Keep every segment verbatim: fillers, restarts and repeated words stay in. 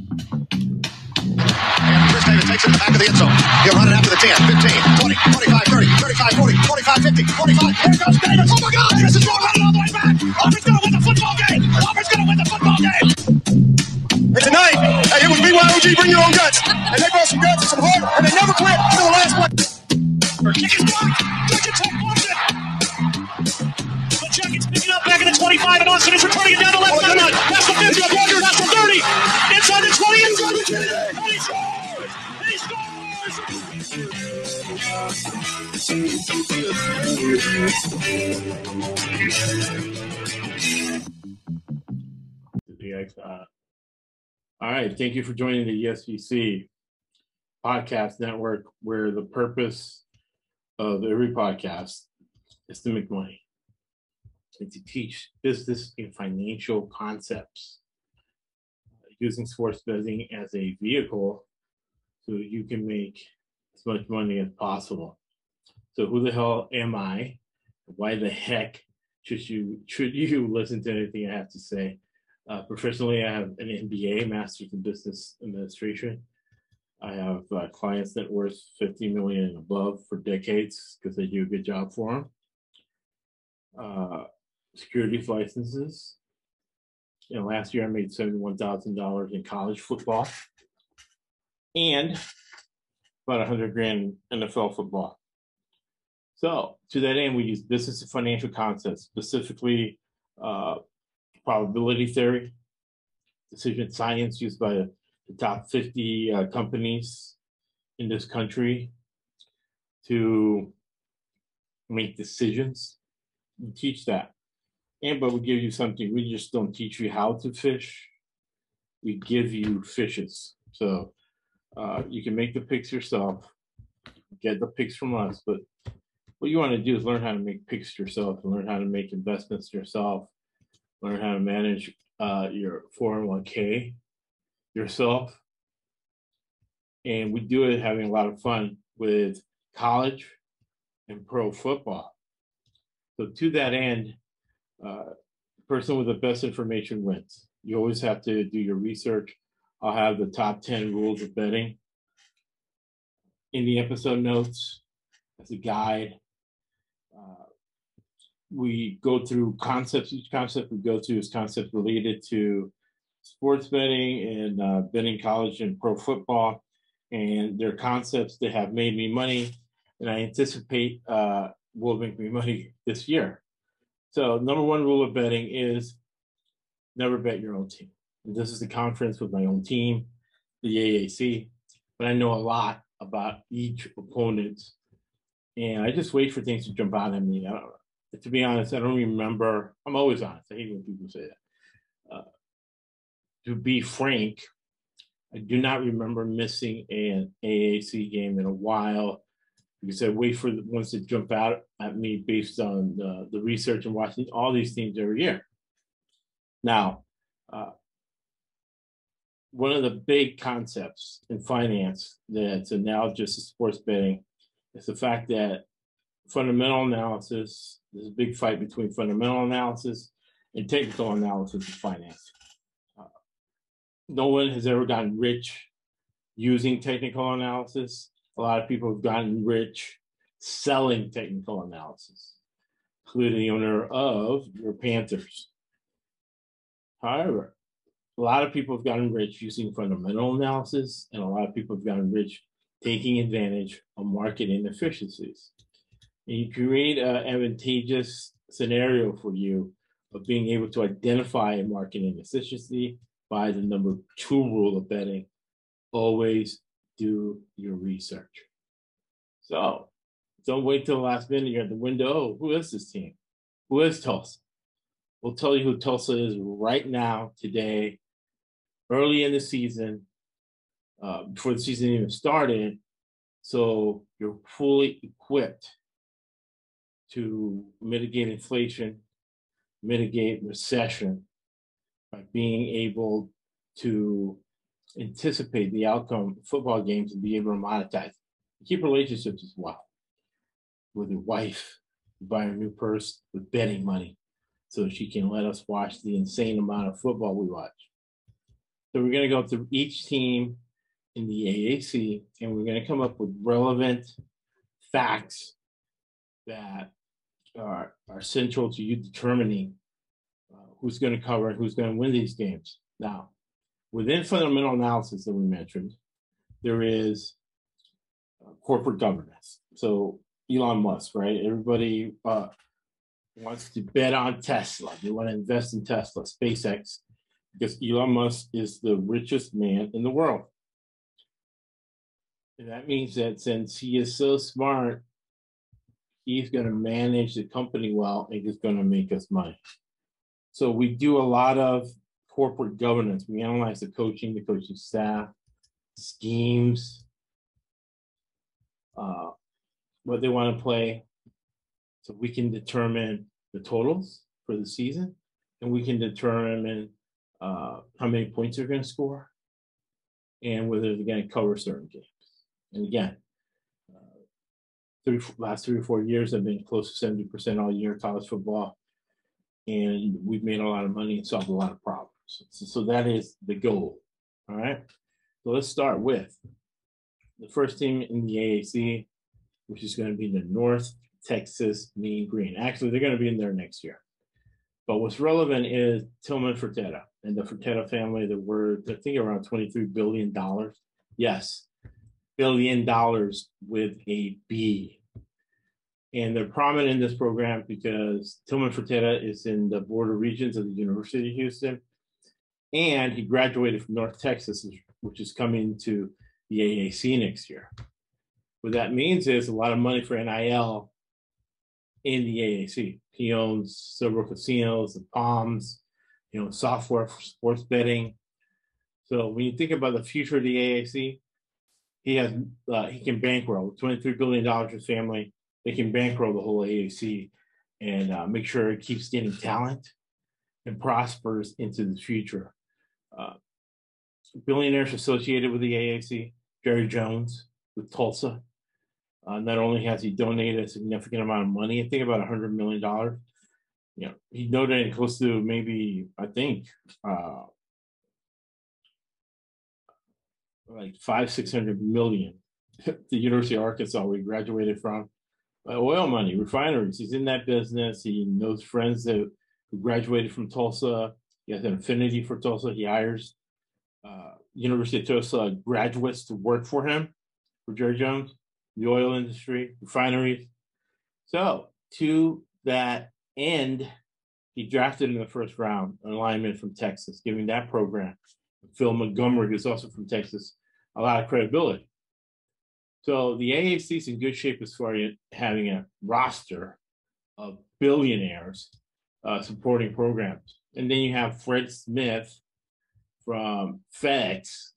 Chris Davis takes it to the back of the end zone. He'll run it after the ten, fifteen, twenty, twenty-five, thirty, thirty-five, forty, forty-five, fifty, forty-five. Here goes Davis. Oh, my God. Davis is going to run it all the way back. Auburn's going to win the football game. Auburn's going to win the football game. And tonight, hey, it was B Y O G, bring your own guts. And they brought some guts and some heart, and they never quit until the last play. Kick is blocked. Jackets take one. The Jackets pick it up back in the twenty-five, and Austin is returning it down to left. Oh, nine. That's the fifty. That's the thirty. Inside the twenty. Inside the twenty. And he scores. He scores. Uh, all right. Thank you for joining the E S V C podcast network, where the purpose of every podcast is to make money and to teach business and financial concepts using sports betting as a vehicle so you can make as much money as possible. So who the hell am I? Why the heck should you should you listen to anything I have to say? Uh, professionally, I have an M B A, Master's in Business Administration. I have uh, clients that are worth fifty million dollars and above for decades because they do a good job for them. Uh, securities licenses. And last year I made seventy-one thousand dollars in college football and about one hundred grand in N F L football. So to that end, we use business and financial concepts, specifically uh, probability theory, decision science used by the top fifty uh, companies in this country to make decisions. We teach that. And but we give you something. We just don't teach you how to fish. We give you fishes. So uh, you can make the picks yourself, get the picks from us. But what you want to do is learn how to make picks yourself and learn how to make investments yourself, learn how to manage uh, your four oh one k. Yourself. And we do it having a lot of fun with college and pro football. So to that end, uh, the person with the best information wins. You always have to do your research. I'll have the top ten rules of betting in the episode notes as a guide. Uh, we go through concepts. Each concept we go to is concept related to sports betting and uh, betting college and pro football, and their concepts that have made me money and I anticipate uh, will make me money this year. So number one rule of betting is never bet your own team. And this is the conference with my own team, the A A C, but I know a lot about each opponent and I just wait for things to jump out at me. I don't, to be honest, I don't remember. I'm always honest. I hate when people say that. Uh, To be frank, I do not remember missing an A A C game in a while because I wait for the ones to jump out at me based on the, the research and watching all these teams every year. Now, uh, one of the big concepts in finance that's analogous to sports betting is the fact that fundamental analysis, there's a big fight between fundamental analysis and technical analysis of finance. No one has ever gotten rich using technical analysis. A lot of people have gotten rich selling technical analysis, including the owner of your Panthers. However, a lot of people have gotten rich using fundamental analysis, and a lot of people have gotten rich taking advantage of market inefficiencies. And you create an advantageous scenario for you of being able to identify a market inefficiency by the number two rule of betting, always do your research. So don't wait till the last minute, you're at the window, oh, who is this team? Who is Tulsa? We'll tell you who Tulsa is right now, today, early in the season, uh, before the season even started, so you're fully equipped to mitigate inflation, mitigate recession, by being able to anticipate the outcome of football games and be able to monetize. Keep relationships as well with your wife, you buy her a new purse with betting money so she can let us watch the insane amount of football we watch. So we're going to go through each team in the A A C, and we're going to come up with relevant facts that are, are central to you determining uh, who's going to cover and who's going to win these games. Now, within fundamental analysis that we mentioned, there is uh, corporate governance. So Elon Musk, right? Everybody uh, wants to bet on Tesla. They want to invest in Tesla, SpaceX, because Elon Musk is the richest man in the world. And that means that since he is so smart, he's going to manage the company well and he's going to make us money. So we do a lot of corporate governance. We analyze the coaching, the coaching staff, schemes, uh, what they want to play. So we can determine the totals for the season, and we can determine uh, how many points they're going to score and whether they're going to cover certain games. And again, uh, three, last three or four years have been close to seventy percent all year college football, and we've made a lot of money and solved a lot of problems. So, so that is the goal. All right. So let's start with the first team in the A A C, which is going to be the North Texas Mean Green. Actually, they're going to be in there next year. But what's relevant is Tillman Fertitta and the Fertitta family. They're worth, I think, around twenty-three billion dollars. Yes. Billion dollars with a B. And they're prominent in this program because Tillman Fertitta is in the Board of Regents of the University of Houston, and he graduated from North Texas, which is coming to the A A C next year. What that means is a lot of money for N I L in the A A C. He owns several casinos, the Palms, you know, software for sports betting. So when you think about the future of the A A C, He has uh, he can bankroll twenty-three billion dollars with family. They can bankroll the whole A A C and uh, make sure it keeps getting talent and prospers into the future. Uh, billionaires associated with the A A C, Jerry Jones with Tulsa. Uh, not only has he donated a significant amount of money, I think about one hundred million dollars. You know, he donated close to maybe, I think, uh, like five, six hundred million. The University of Arkansas, we graduated from, uh, oil money, refineries. He's in that business. He knows friends that who graduated from Tulsa. He has an affinity for Tulsa. He hires uh, University of Tulsa graduates to work for him, for Jerry Jones, the oil industry, refineries. So to that end, he drafted in the first round an lineman from Texas, giving that program, Phil Montgomery, who's also from Texas, a lot of credibility. So the A A C is in good shape as far as having a roster of billionaires uh, supporting programs. And then you have Fred Smith from FedEx,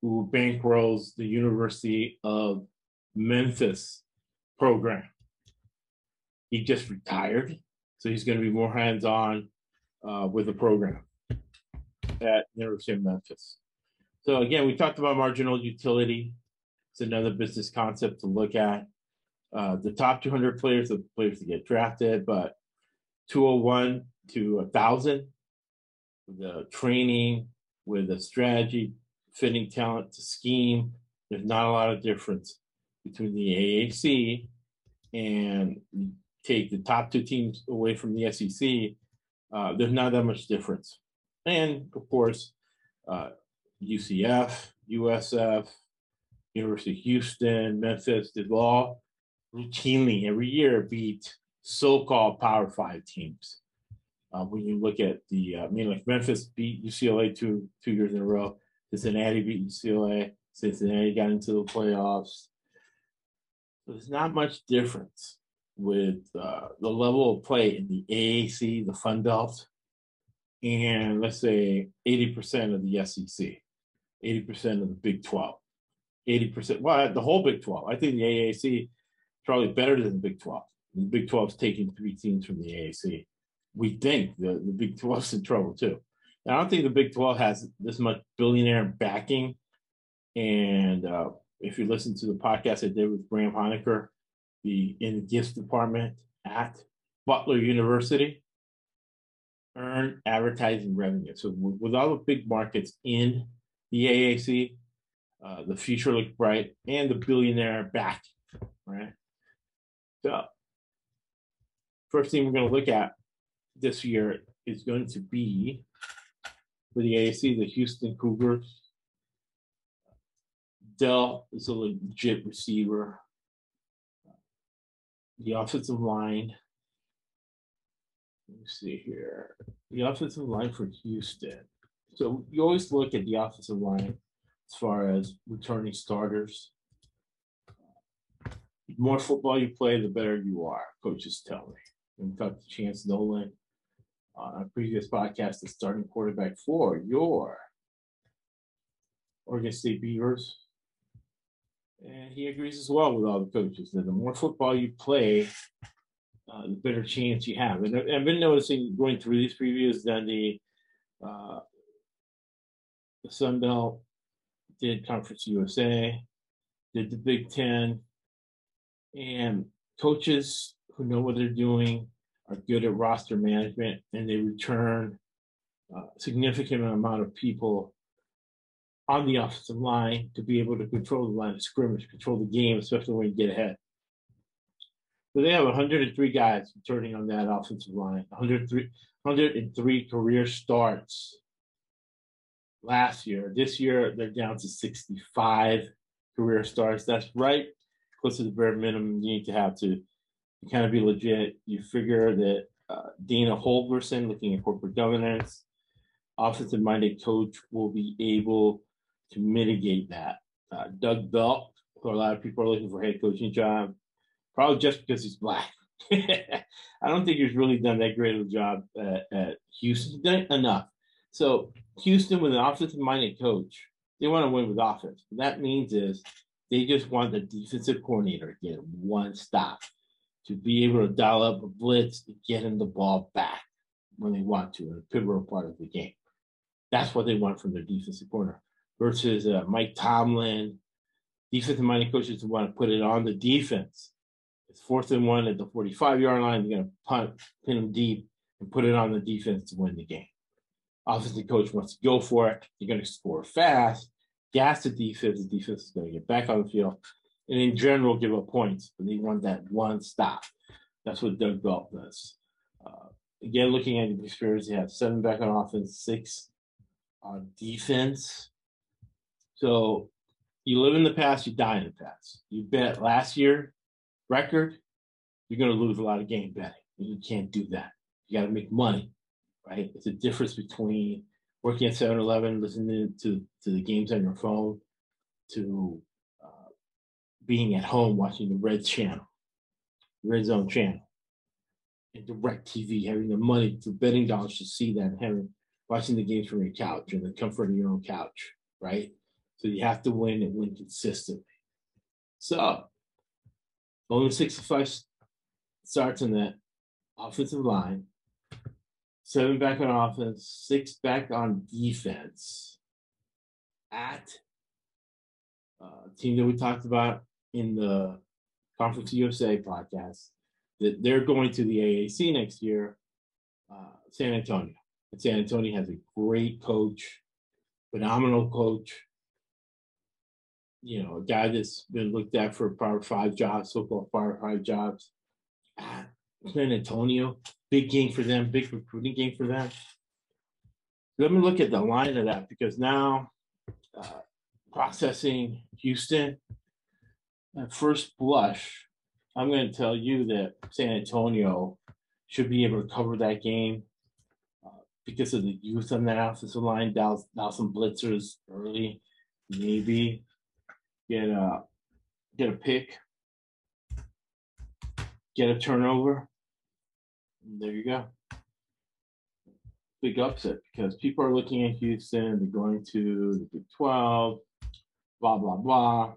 who bankrolls the University of Memphis program. He just retired, so he's going to be more hands-on uh, with the program at University of Memphis. So again, we talked about marginal utility. It's another business concept to look at. Uh, the top two hundred players are the players that get drafted, but two oh one to one thousand, the training, with a strategy, fitting talent to scheme, there's not a lot of difference between the A A C and take the top two teams away from the S E C. Uh, there's not that much difference. And of course, uh, U C F, U S F, University of Houston, Memphis, they all routinely every year beat so-called Power Five teams. Uh, when you look at the, uh, I mean, like Memphis beat U C L A two two years in a row. Cincinnati beat U C L A. Cincinnati got into the playoffs. So there's not much difference with uh, the level of play in the A A C, the Sun Belt, and let's say eighty percent of the S E C, eighty percent of the Big twelve, eighty percent, well, the whole Big twelve. I think the A A C is probably better than the Big twelve. The Big twelve is taking three teams from the A A C. We think the, the Big twelve is in trouble too. And I don't think the Big twelve has this much billionaire backing. And uh, if you listen to the podcast I did with Graham Honaker, the in the gifts department at Butler University, earn advertising revenue. So w- with all the big markets in the A A C, uh, the future looked bright, and the billionaire back, right? So first thing we're going to look at this year is going to be, for the A A C, the Houston Cougars. Dell is a legit receiver. The offensive line, let me see here. The offensive line for Houston. So you always look at the offensive line as far as returning starters. The more football you play, the better you are, coaches tell me. And we talked to Chance Nolan on a previous podcast, the starting quarterback for your Oregon State Beavers. And he agrees as well with all the coaches that the more football you play, uh, the better chance you have. And I've been noticing going through these previews that the, uh, the Sun Belt did Conference U S A, did the Big Ten, and coaches who know what they're doing are good at roster management, and they return a significant amount of people on the offensive line to be able to control the line of scrimmage, control the game, especially when you get ahead. So they have one hundred three guys returning on that offensive line, one hundred three, one hundred three career starts last year. This year, they're down to sixty-five career starts. That's right close to the bare minimum you need to have to kind of be legit. You figure that uh, Dana Holgerson, looking at corporate governance, offensive-minded coach, will be able to mitigate that. Uh, Doug Belt, who a lot of people are looking for head coaching job, probably just because he's black. I don't think he's really done that great of a job at, at Houston enough. So Houston, with an offensive-minded coach, they want to win with offense. What that means is they just want the defensive coordinator to get one stop, to be able to dial up a blitz and get him the ball back when they want to, in a pivotal part of the game. That's what they want from their defensive corner. Versus uh, Mike Tomlin, defensive-minded coaches who want to put it on the defense. It's fourth and one at the forty-five-yard line. They're going to punt, pin them deep, and put it on the defense to win the game. Offensive coach wants to go for it. You're going to score fast, gas the defense. The defense is going to get back on the field, and in general, give up points. But they want that one stop. That's what Doug Belt does. Uh, again, looking at the experience, they have seven back on offense, six on defense. So you live in the past, you die in the past. You bet last year record, you're going to lose a lot of game betting. You can't do that. You got to make money, right? It's a difference between working at seven eleven, listening to, to the games on your phone, to uh, being at home watching the Red Channel, Red Zone Channel. DirecTV, having the money to betting dollars to see that, and having watching the games from your couch and the comfort of your own couch, right? So you have to win and win consistently. So only sixty-five starts on that offensive line, seven back on offense, six back on defense at a team that we talked about in the Conference U S A podcast, that they're going to the A A C next year, uh, San Antonio. And San Antonio has a great coach, phenomenal coach, you know, a guy that's been looked at for Power Five jobs, so-called Power Five jobs. Ah, San Antonio, big game for them, big recruiting game for them. Let me look at the line of that, because now uh, processing Houston, at first blush, I'm going to tell you that San Antonio should be able to cover that game uh, because of the youth on that offensive line. Now, now some blitzers early, maybe get a get a pick, get a turnover. There you go. Big upset, because people are looking at Houston. They're going to the Big twelve. Blah blah blah.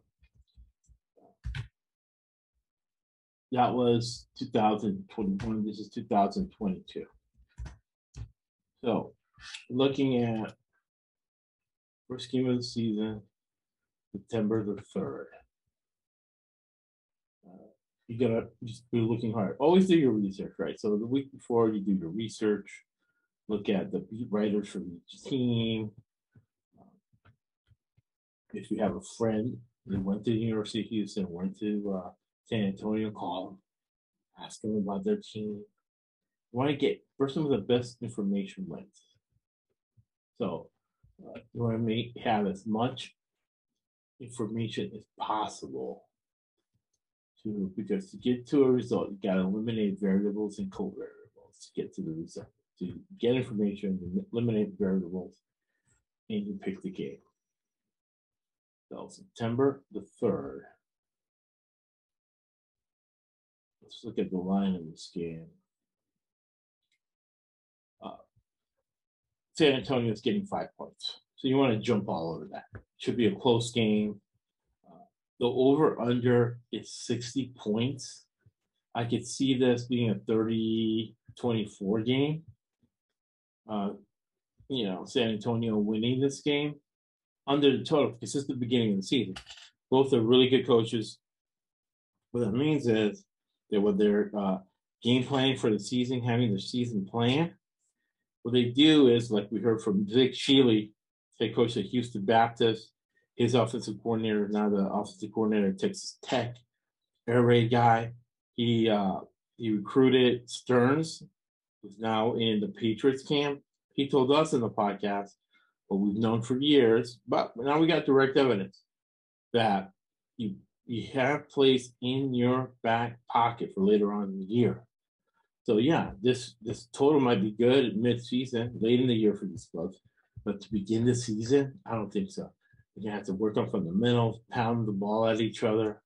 That was two thousand twenty-one. This is two thousand twenty-two. So, looking at first game of the season, September the third. Uh, you gotta just be looking hard. Always do your research, right? So the week before, you do your research. look at the beat writers from each team. If you have a friend that went to the University of Houston, went to uh, San Antonio, call them, ask them about their team. You want to get where some of the best information went. So uh, you want to make, have as much information as possible to, because to get to a result, you got to eliminate variables and covariables to get to the result. To get information, eliminate variables, and you pick the game. So September the third. Let's look at the line in this game. Uh, San Antonio is getting five points. So you want to jump all over that. Should be a close game. Uh, the over-under is sixty points. I could see this being a thirty twenty-four game. Uh, you know, San Antonio winning this game. Under the total, because this is the beginning of the season. Both are really good coaches. What that means is that with their uh, game planning for the season, having their season plan, what they do is, like we heard from Vic Shealy, head coach at Houston Baptist, his offensive coordinator, now the offensive coordinator at Texas Tech, air raid guy. He uh, he recruited Stearns, who's now in the Patriots camp. He told us in the podcast, what we've known for years, but now we got direct evidence that you you have plays in your back pocket for later on in the year. So yeah, this this total might be good at mid-season, late in the year for these clubs, but to begin the season, I don't think so. You're gonna have to work on fundamentals, pound the ball at each other,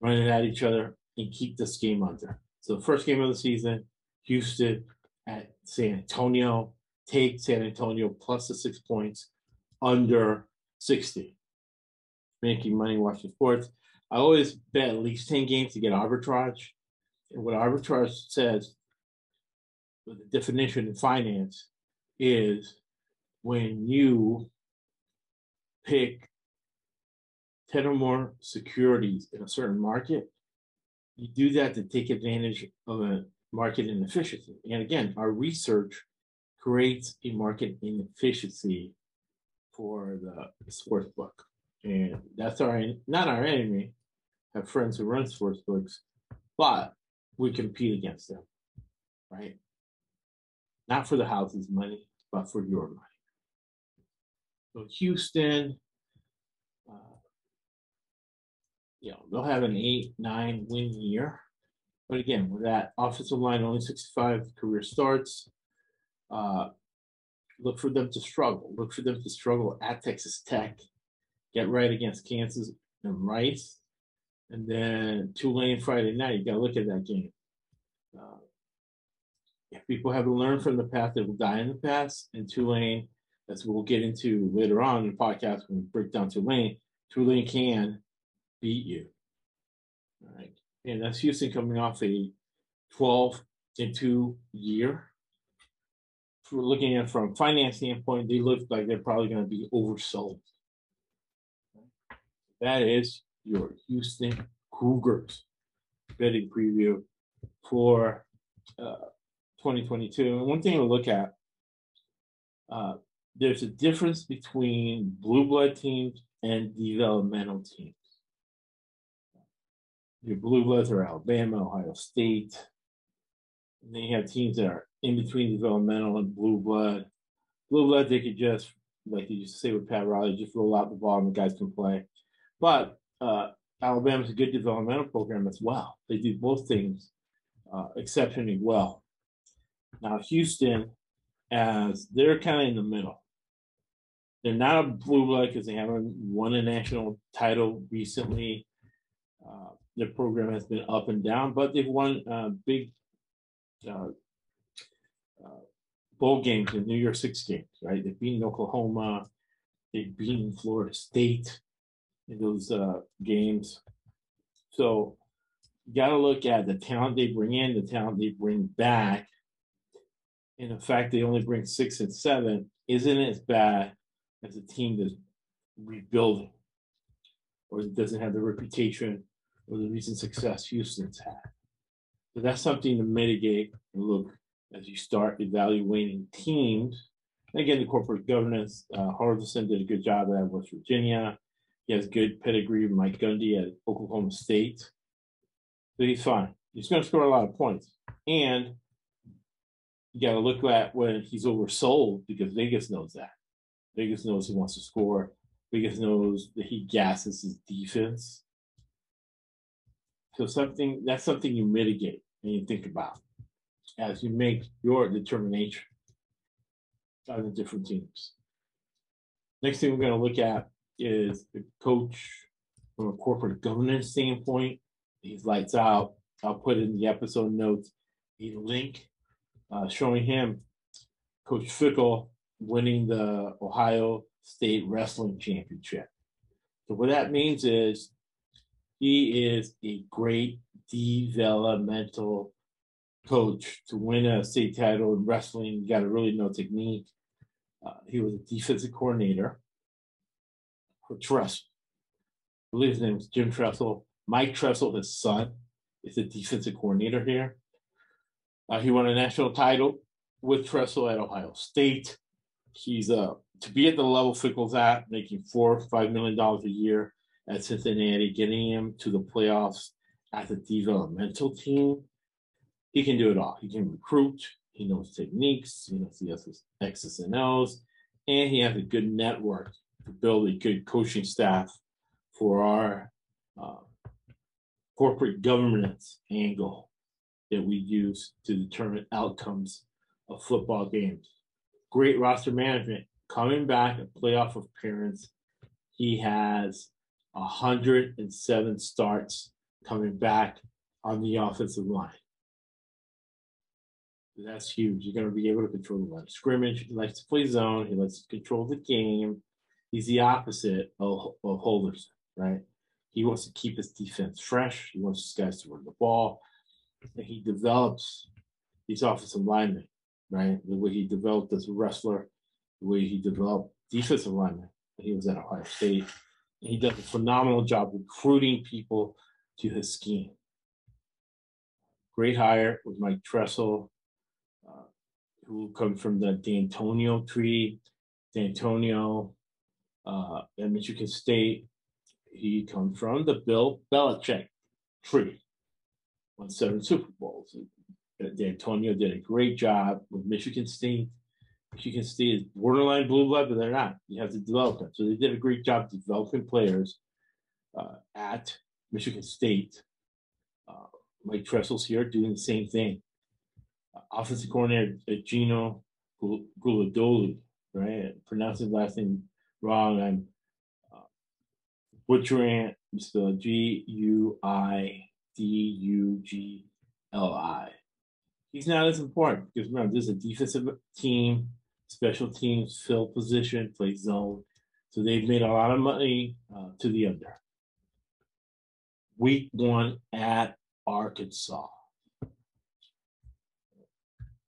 run it at each other, and keep this game under. So the first game of the season, Houston at San Antonio. Take San Antonio plus the six points under sixty. Making money watching sports. I always bet at least ten games to get arbitrage. And what arbitrage says, the definition in finance, is when you pick ten or more securities in a certain market, you do that to take advantage of a market inefficiency. And again, our research creates a market inefficiency for the sports book. And that's our, not our enemy. I have friends who run sports books, but we compete against them, right? Not for the house's money, but for your money. So Houston, uh, you know, they'll have an eight, nine win year. But again, with that offensive line, only sixty-five career starts, Uh, look for them to struggle. Look for them to struggle at Texas Tech. Get right against Kansas and Rice. And then Tulane Friday night. You got to look at that game. Uh, if people have learned from the past, they will die in the past. And Tulane, as we'll get into later on in the podcast when we break down Tulane, Tulane can beat you. All right. And that's Houston coming off a twelve and two year. We're looking at it from a finance standpoint, they look like they're probably going to be oversold. That is your Houston Cougars betting preview for uh, twenty twenty-two. And one thing to look at, uh, there's a difference between blue blood teams and developmental teams. Your blue bloods are Alabama, Ohio State, and then you have teams that are in between developmental and blue blood. Blue blood, they could just, like you used to say with Pat Riley, just roll out the ball and the guys can play. But uh, Alabama's a good developmental program as well. They do both things uh, exceptionally well. Now, Houston, as they're kind of in the middle. They're not a blue blood because they haven't won a national title recently. Uh, their program has been up and down, but they've won uh, big uh, Uh, bowl games and New Year Six games, right? They've beaten Oklahoma, they've beaten Florida State in those uh, games. So you got to look at the talent they bring in, the talent they bring back, and the fact they only bring six and seven isn't as bad as a team that's rebuilding or that doesn't have the reputation or the recent success Houston's had. So that's something to mitigate and look as you start evaluating teams. And again, the corporate governance, uh, Hardison did a good job at West Virginia. He has good pedigree with Mike Gundy at Oklahoma State. So he's fine. He's going to score a lot of points. And you got to look at when he's oversold, because Vegas knows that. Vegas knows he wants to score. Vegas knows that he gasses his defense. So something that's something you mitigate and you think about as you make your determination on the different teams. Next thing we're going to look at is the coach from a corporate governance standpoint. He's lights out. I'll put in the episode notes a link uh, showing him, Coach Fickell, winning the Ohio State Wrestling Championship. So what that means is he is a great developmental coach. To win a state title in wrestling, you got to really know technique. Uh, he was a defensive coordinator for Tressel. I believe his name is Jim Tressel. Mike Tressel, his son, is the defensive coordinator here. Uh, he won a national title with Tressel at Ohio State. He's uh, to be at the level Fickell's at, making four or five million dollars a year at Cincinnati, getting him to the playoffs as a developmental team. He can do it all. He can recruit. He knows techniques. He knows the X's and O's. And he has a good network to build a good coaching staff for our uh, corporate governance angle that we use to determine outcomes of football games. Great roster management. Coming back, a playoff appearance. He has one hundred seven starts coming back on the offensive line. That's huge. You're going to be able to control the line of scrimmage. He likes to play zone. He likes to control the game. He's the opposite of, of Holderson, right? He wants to keep his defense fresh. He wants his guys to run the ball. And he develops these offensive linemen, right? The way he developed as a wrestler, the way he developed defensive linemen. He was at Ohio State. And he does a phenomenal job recruiting people to his scheme. Great hire with Mike Tressel, uh, who comes from the San Antonio tree. San Antonio uh, at Michigan State. He comes from the Bill Belichick tree. Won seven Super Bowls. San Antonio did a great job with Michigan State. Michigan State is borderline blue blood, but they're not. You have to develop them. So they did a great job developing players uh, at Michigan State. Uh, Mike Tressel's here doing the same thing. Uh, offensive coordinator uh, Gino Gulladoli, right? Pronouncing his last name wrong. I'm uh, butchering it. So G U I D U G L I. He's not as important because, remember, this is a defensive team. Special teams, fill position, play zone. So they've made a lot of money uh, to the under. Week one at Arkansas.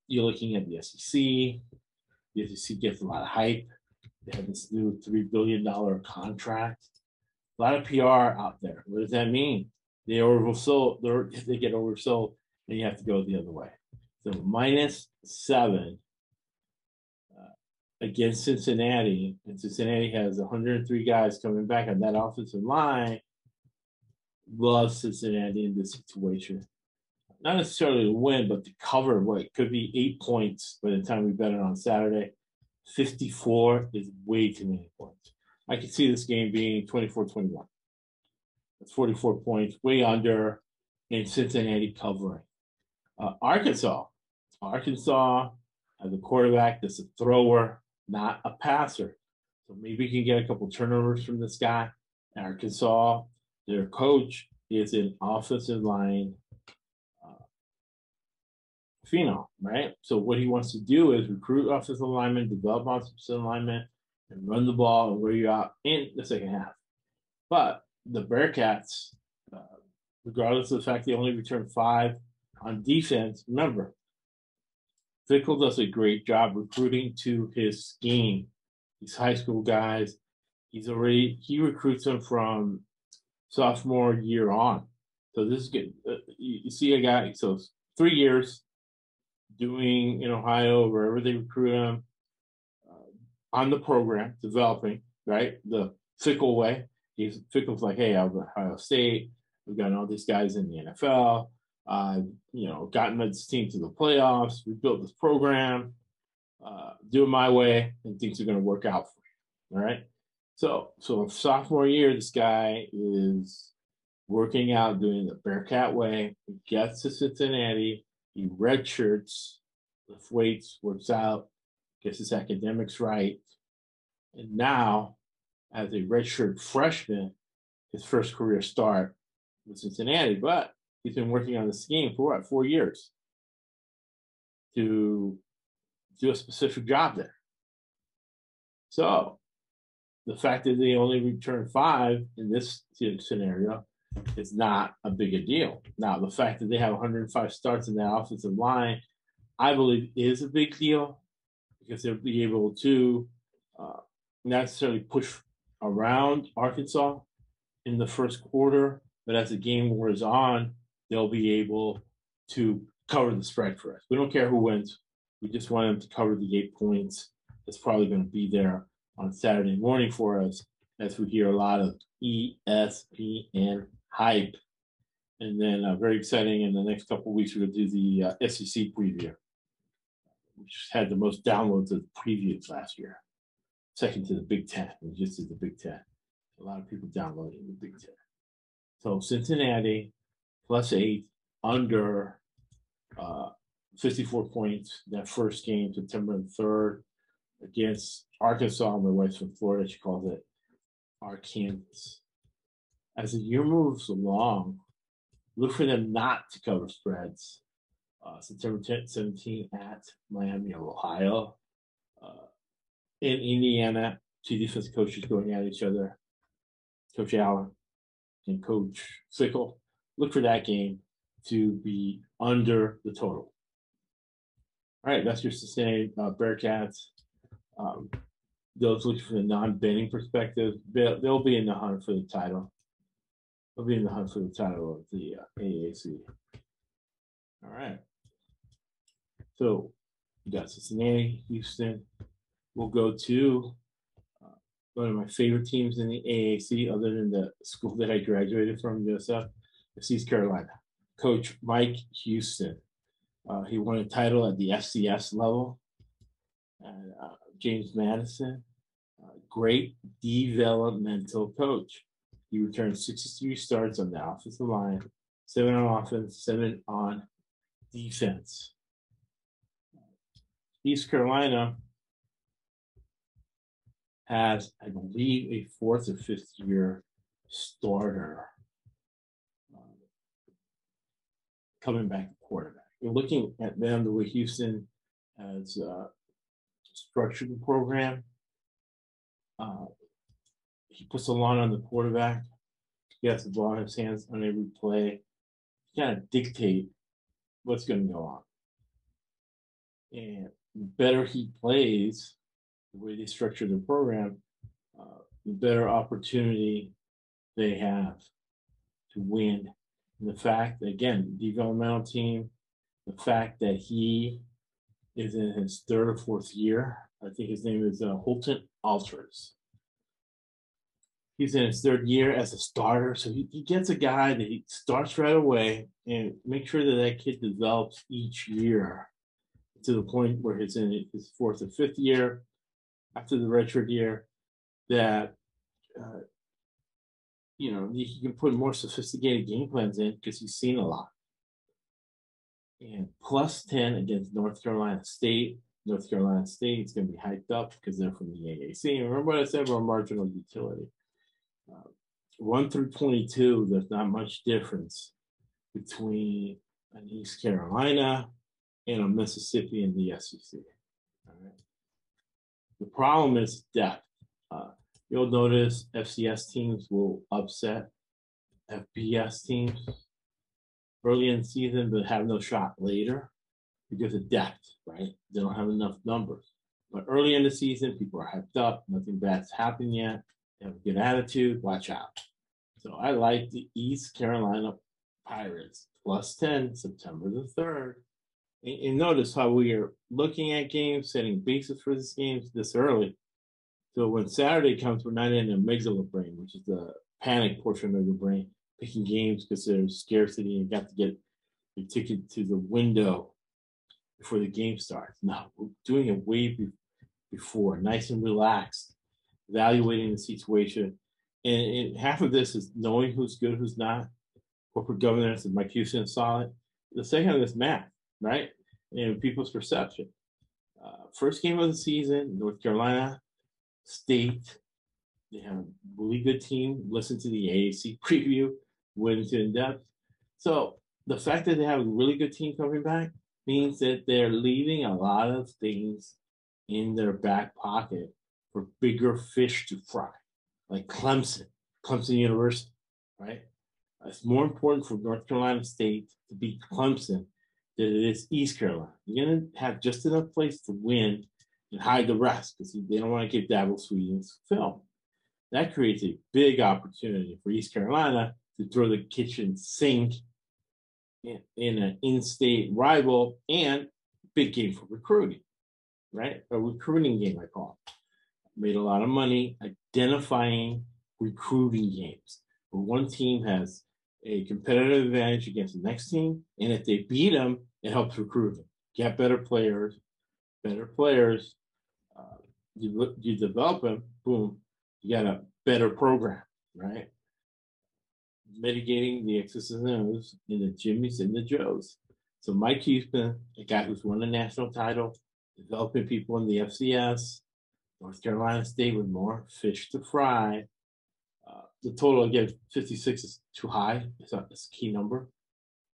You're looking at the S E C. The S E C gets a lot of hype. They have this new three billion dollars contract. A lot of P R out there. What does that mean? They oversold. They get oversold, and you have to go the other way. So minus seven. Against Cincinnati, and Cincinnati has one hundred three guys coming back on that offensive line. Love Cincinnati in this situation. Not necessarily to win, but to cover what could be eight points by the time we bet it on Saturday. fifty-four is way too many points. I could see this game being twenty-four twenty-one. That's forty-four points, way under, and Cincinnati covering. Uh, Arkansas. Arkansas has a quarterback that's a thrower, not a passer. So maybe we can get a couple turnovers from this guy. Arkansas, their coach is an offensive line uh, phenom, right? So what he wants to do is recruit offensive linemen, develop offensive linemen, and run the ball and wear you out in the second half. But the Bearcats, uh, regardless of the fact they only returned five on defense, remember, Fickell does a great job recruiting to his scheme. These high school guys, he's already, he recruits them from sophomore year on. So this is good. Uh, you, you see a guy, so three years, doing in Ohio, wherever they recruit them, uh, on the program, developing, right? The Fickell way. He's Fickell's like, hey, I'm Ohio State. We've got all these guys in the N F L. Uh, you know, gotten this team to the playoffs. We built this program. Uh, do it my way, and things are going to work out for you. All right. So, so sophomore year, this guy is working out, doing the Bearcat way. He gets to Cincinnati. He redshirts, lifts weights, works out, gets his academics right. And now, as a redshirt freshman, his first career start with Cincinnati. But he's been working on this scheme for what, four years to do a specific job there. So the fact that they only return five in this scenario is not a big a deal. Now, the fact that they have one hundred five starts in that offensive line, I believe is a big deal because they'll be able to uh, necessarily push around Arkansas in the first quarter, but as the game wears on, they'll be able to cover the spread for us. We don't care who wins. We just want them to cover the eight points. That's probably going to be there on Saturday morning for us, as we hear a lot of E S P N hype. And then uh, very exciting, in the next couple of weeks, we're going to do the uh, S E C preview, which had the most downloads of the previews last year, second to the Big Ten. We just did the Big Ten. A lot of people downloading the Big Ten. So Cincinnati, plus eight, under uh, fifty-four points, that first game, September third, against Arkansas. My wife's from Florida. She calls it Arkansas. As the year moves along, look for them not to cover spreads. Uh, September tenth, seventeenth at Miami of Ohio. Uh, in Indiana, two defense coaches going at each other, Coach Allen and Coach Fickell. Look for that game to be under the total. All right, that's just to say uh, Bearcats. Um, those looking from the non-betting perspective, they'll, they'll be in the hunt for the title. They'll be in the hunt for the title of the uh, A A C. All right. So we got Cincinnati, Houston. We'll go to uh, one of my favorite teams in the A A C, other than the school that I graduated from, U S F, is East Carolina. Coach Mike Houston. Uh, he won a title at the F C S level. And, uh, James Madison, uh, great developmental coach. He returned sixty-three starts on the offensive line, seven on offense, seven on defense. East Carolina has, I believe, a fourth or fifth year starter um, coming back to quarterback. You're looking at them the way Houston has uh, structured the program. Uh, he puts a lot on the quarterback. He has the ball in his hands on every play. He kind of dictate what's going to go on. And the better he plays, the way they structure the program, uh, the better opportunity they have to win. And the fact, again, developmental team, the fact that he is in his third or fourth year. I think his name is uh, Holton Alters. He's in his third year as a starter. So he, he gets a guy that he starts right away and make sure that that kid develops each year to the point where he's in his fourth or fifth year after the redshirt year that, uh, you know, he can put more sophisticated game plans in because he's seen a lot. And plus ten against North Carolina State. North Carolina State is going to be hyped up because they're from the A A C. Remember what I said about marginal utility. Uh, one through twenty-two, there's not much difference between an East Carolina and a Mississippi in the S E C. All right. The problem is depth. Uh, you'll notice F C S teams will upset F B S teams early in the season, but have no shot later because of depth, right? They don't have enough numbers. But early in the season, people are hyped up. Nothing bad's happened yet. They have a good attitude. Watch out. So I like the East Carolina Pirates, plus ten, September the third, and, and notice how we are looking at games, setting bases for these games this early. So when Saturday comes, we're not in the amygdala brain, which is the panic portion of your brain, picking games because there's scarcity and you got to get your ticket to the window before the game starts. No, we're doing it way before, nice and relaxed, evaluating the situation. And, and half of this is knowing who's good, who's not. Corporate governance is Mike Houston solid. The second of this math, right? And people's perception. Uh, first game of the season, North Carolina State. They have a really good team. Listen to the A A C preview, went into in depth. So the fact that they have a really good team coming back means that they're leaving a lot of things in their back pocket for bigger fish to fry, like Clemson, Clemson University, right? It's more important for North Carolina State to beat Clemson than it is East Carolina. You're going to have just enough place to win and hide the rest because they don't want to give Dabble Sweden's film. That creates a big opportunity for East Carolina to throw the kitchen sink in, in an in-state rival and big game for recruiting, right? A recruiting game, I call it. Made a lot of money identifying recruiting games. Where one team has a competitive advantage against the next team, and if they beat them, it helps recruit them. Get better players, better players. Uh, you, you develop them, boom, you got a better program, right? Mitigating the X's and O's in the Jimmies and the Joes. So Mike Houston, a guy who's won a national title, developing people in the F C S, North Carolina State with more fish to fry. Uh, the total, again, fifty-six is too high. It's a, it's a key number.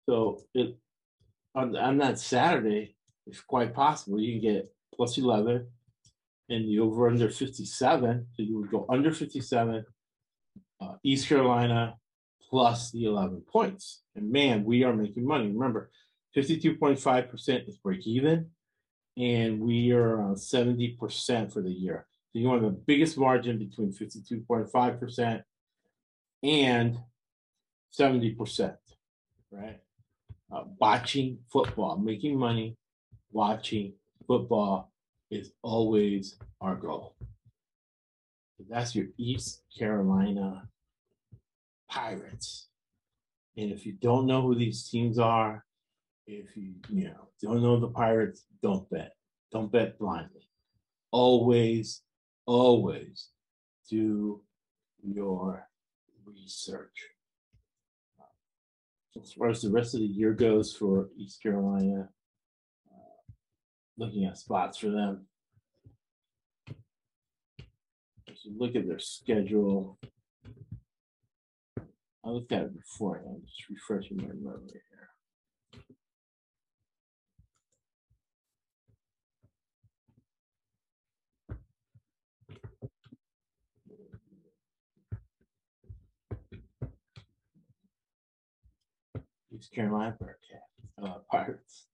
So it, on, on that Saturday, it's quite possible you can get plus eleven and the over under fifty-seven. So you would go under fifty-seven, uh, East Carolina plus the eleven points. And, man, we are making money. Remember, fifty-two point five percent is break even, and we are around seventy percent for the year. So you want the biggest margin between fifty-two point five percent and seventy percent, right? Uh, watching football, making money, watching football is always our goal. That's your East Carolina Pirates. And if you don't know who these teams are, if you, you know, don't know the Pirates, don't bet. Don't bet blindly. Always, always do your research. As far as the rest of the year goes for East Carolina, uh, looking at spots for them. If you look at their schedule, I looked at it before, I'm just refreshing my memory here. East Carolina uh, Pirates.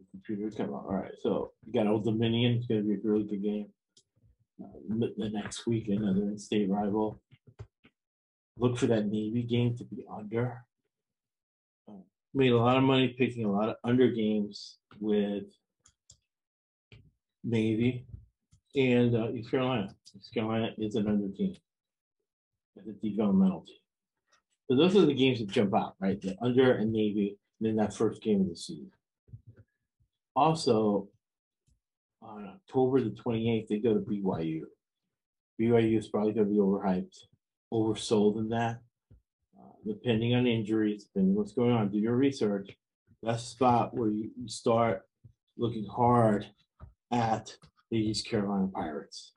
The computer's come out. All right, so you got Old Dominion. It's going to be a really good game. Uh, the next week, another in-state rival. Look for that Navy game to be under. Uh, made a lot of money picking a lot of under games with Navy. And uh, East Carolina. East Carolina is an under team. It's a developmental team. So those are the games that jump out, right? The under and Navy, and then that first game of the season. Also, on October the twenty-eighth, they go to B Y U. B Y U is probably going to be overhyped, oversold in that. Uh, depending on injuries, depending on what's going on, do your research. That's the spot where you start looking hard at the East Carolina Pirates,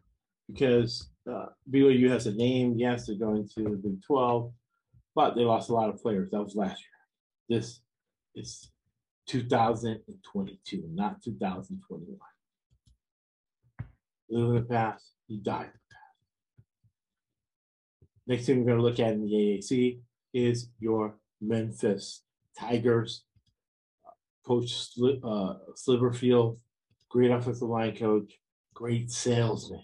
because uh, B Y U has a name. Yes, they're going to the Big twelve, but they lost a lot of players. That was last year. This is two thousand twenty-two, not two thousand twenty-one. Live in the past, you die in the past. Next thing we're going to look at in the A A C is your Memphis Tigers. Coach Sli- uh, Sliverfield, great offensive line coach, great salesman.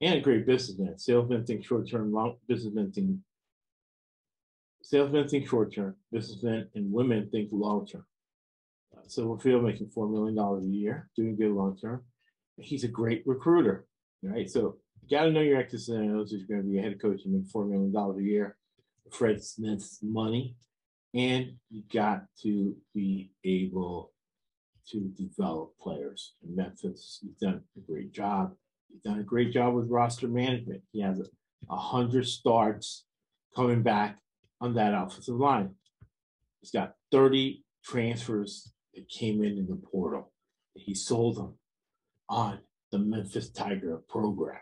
and great businessman. Salesmen think short-term, long businessmen think salesmen think short-term, businessmen and women think long-term. Uh, so we're Phil making four million dollars a year, doing good long-term. He's a great recruiter, right? So you got to know your active scenarios. He's going to be a head coach and make four million dollars a year. Fred Smith's money. And you got to be able to develop players. In Memphis, he's done a great job. He's done a great job with roster management. He has a hundred starts coming back on that offensive line. He's got thirty transfers that came in in the portal. He sold them on the Memphis Tiger program.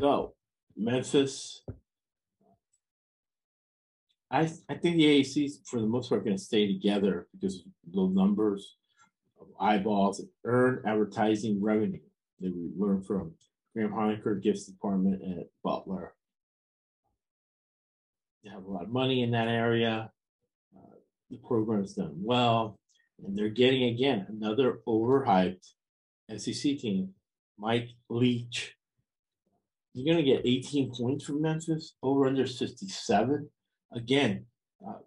So Memphis, I, I think the A A C's for the most part are going to stay together because of low numbers of eyeballs and earn advertising revenue that we learned from Graham Honaker, Gifts Department at Butler. They have a lot of money in that area. Uh, the program's done well, and they're getting again another overhyped S E C team. Mike Leach. You're going to get eighteen points from Memphis, over under sixty-seven. Again, uh,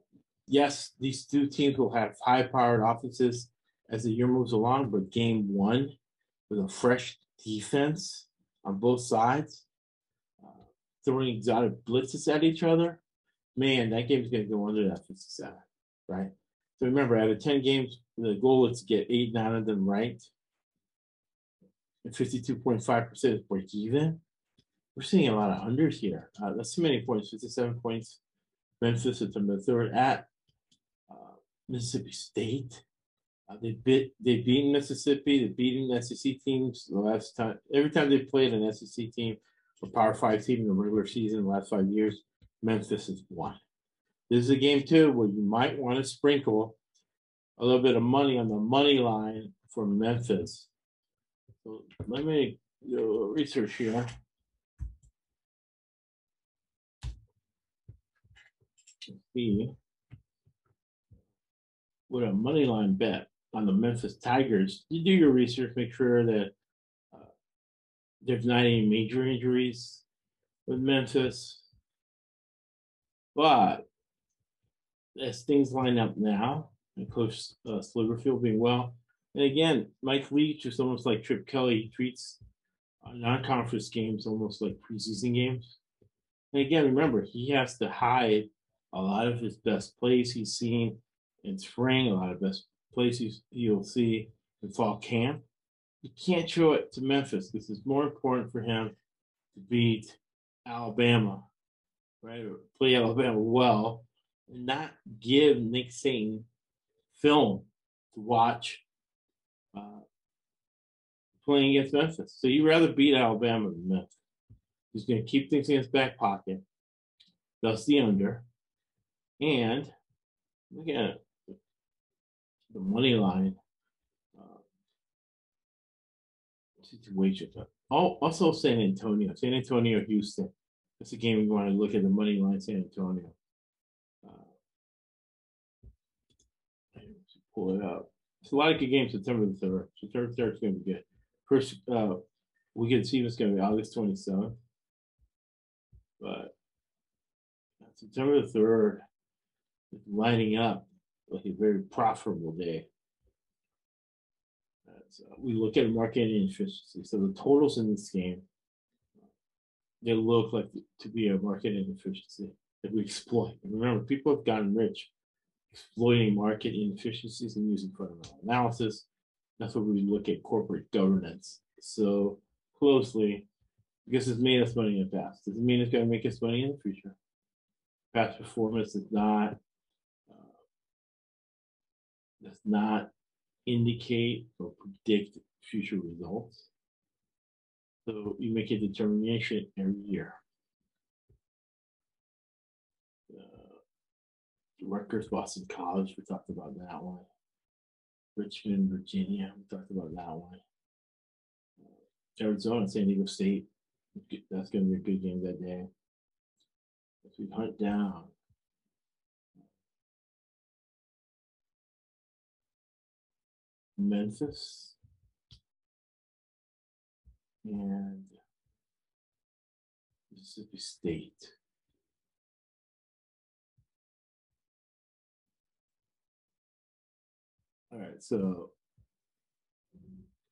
yes, these two teams will have high-powered offenses as the year moves along, but game one with a fresh defense on both sides, uh, throwing exotic blitzes at each other, man, that game is going to go under that fifty-seven, right? So remember, out of ten games, the goal is to get eight, nine of them right, and fifty-two point five percent is break even. We're seeing a lot of unders here. Uh, that's too many points, fifty-seven points. Memphis September third at uh, Mississippi State. Uh, they bit they beat Mississippi. They beaten S E C teams the last time. Every time they played an S E C team or Power Five team in the regular season, the last five years, Memphis has won. This is a game too where you might want to sprinkle a little bit of money on the money line for Memphis. So let me do a little research here. See what a money line bet on the Memphis Tigers. You do your research, make sure that uh, there's not any major injuries with Memphis. But as things line up now, and Coach uh, Sliverfield being well, and again, Mike Leach is almost like Chip Kelly. He treats uh, non-conference games almost like preseason games. And again, remember, he has to hide a lot of his best plays he's seen in spring, a lot of best plays you'll see in fall camp. You can't show it to Memphis. This is more important for him to beat Alabama, right? Or play Alabama well and not give Nick Saban film to watch uh, playing against Memphis. So you'd rather beat Alabama than Memphis. He's going to keep things in his back pocket, thus the under. And look at the money line uh, situation. Oh, also San Antonio, San Antonio, Houston. That's a game we want to look at the money line, San Antonio. Uh, pull it up. It's a lot of good games September the third. September third is going to be good. First, uh, we can see it's going to be August twenty-seventh. But September the third. Lining up like a very profitable day. Uh, so we look at market inefficiency. So the totals in this game, they look like to be a market inefficiency that we exploit. And remember, people have gotten rich exploiting market inefficiencies and using fundamental analysis. That's what we look at corporate governance so closely because it's made us money in the past. Does it mean it's going to make us money in the future? Past performance is not. Does not indicate or predict future results. So you make a determination every year. Uh, Rutgers, Boston College, we talked about that one. Richmond, Virginia, we talked about that one. Uh, Arizona, San Diego State, that's going to be a good game that day. If we hunt down. Memphis and Mississippi State. All right, so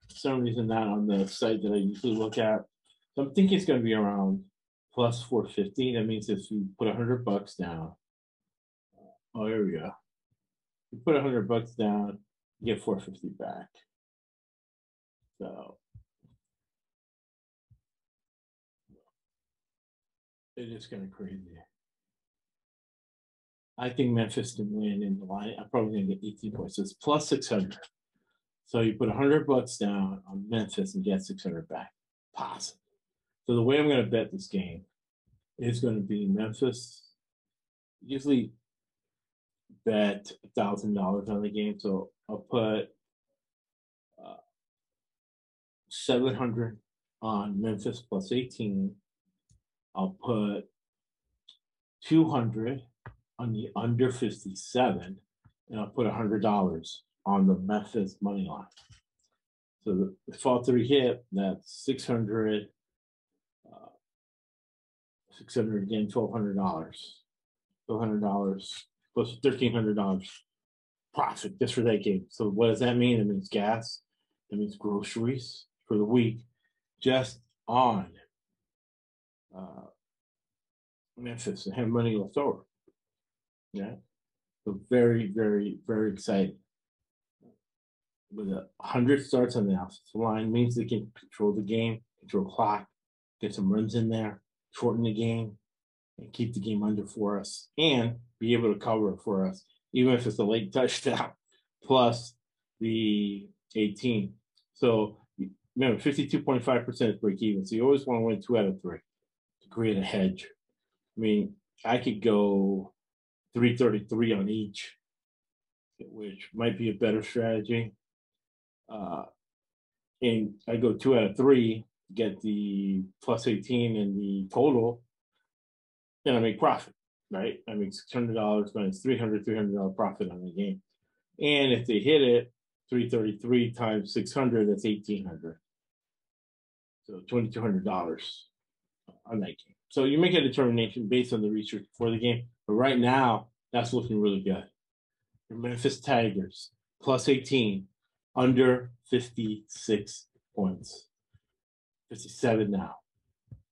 for some reason not on the site that I usually look at. So I'm thinking it's going to be around plus four fifty. That means if you put one hundred bucks down, oh, here we go. You put one hundred bucks down, you get four fifty back. So it is kind of crazy. I think Memphis can win in the line. I'm probably going to get eighteen points. So it's plus six hundred. So you put one hundred bucks down on Memphis and get six hundred back. Possible. So the way I'm going to bet this game is going to be Memphis. Usually bet one thousand dollars on the game. So I'll put uh, seven hundred on Memphis plus eighteen. I'll put two hundred on the under fifty-seven, and I'll put one hundred dollars on the Memphis money line. So the fall three hit, that's six hundred, uh, six hundred again, twelve hundred dollars. twelve hundred dollars plus thirteen hundred dollars profit just for that game. So what does that mean? It means gas. It means groceries for the week just on uh, Memphis and have money left over. Yeah, so very, very, very exciting. With a hundred starts on the offensive line means they can control the game, control clock, get some runs in there, shorten the game, and keep the game under for us, and be able to cover for us, even if it's a late touchdown, plus the eighteen. So remember, fifty-two point five percent is break even. So you always want to win two out of three to create a hedge. I mean, I could go three thirty-three on each, which might be a better strategy. Uh, and I go two out of three, get the plus eighteen and the total, and I make profit, right? I make six hundred dollars minus three hundred dollars, three hundred dollars profit on the game. And if they hit it, three thirty-three times six hundred, that's eighteen hundred. So twenty-two hundred dollars on that game. So you make a determination based on the research before the game. But right now, that's looking really good. Your Memphis Tigers, plus eighteen, under fifty-six points. fifty-seven now.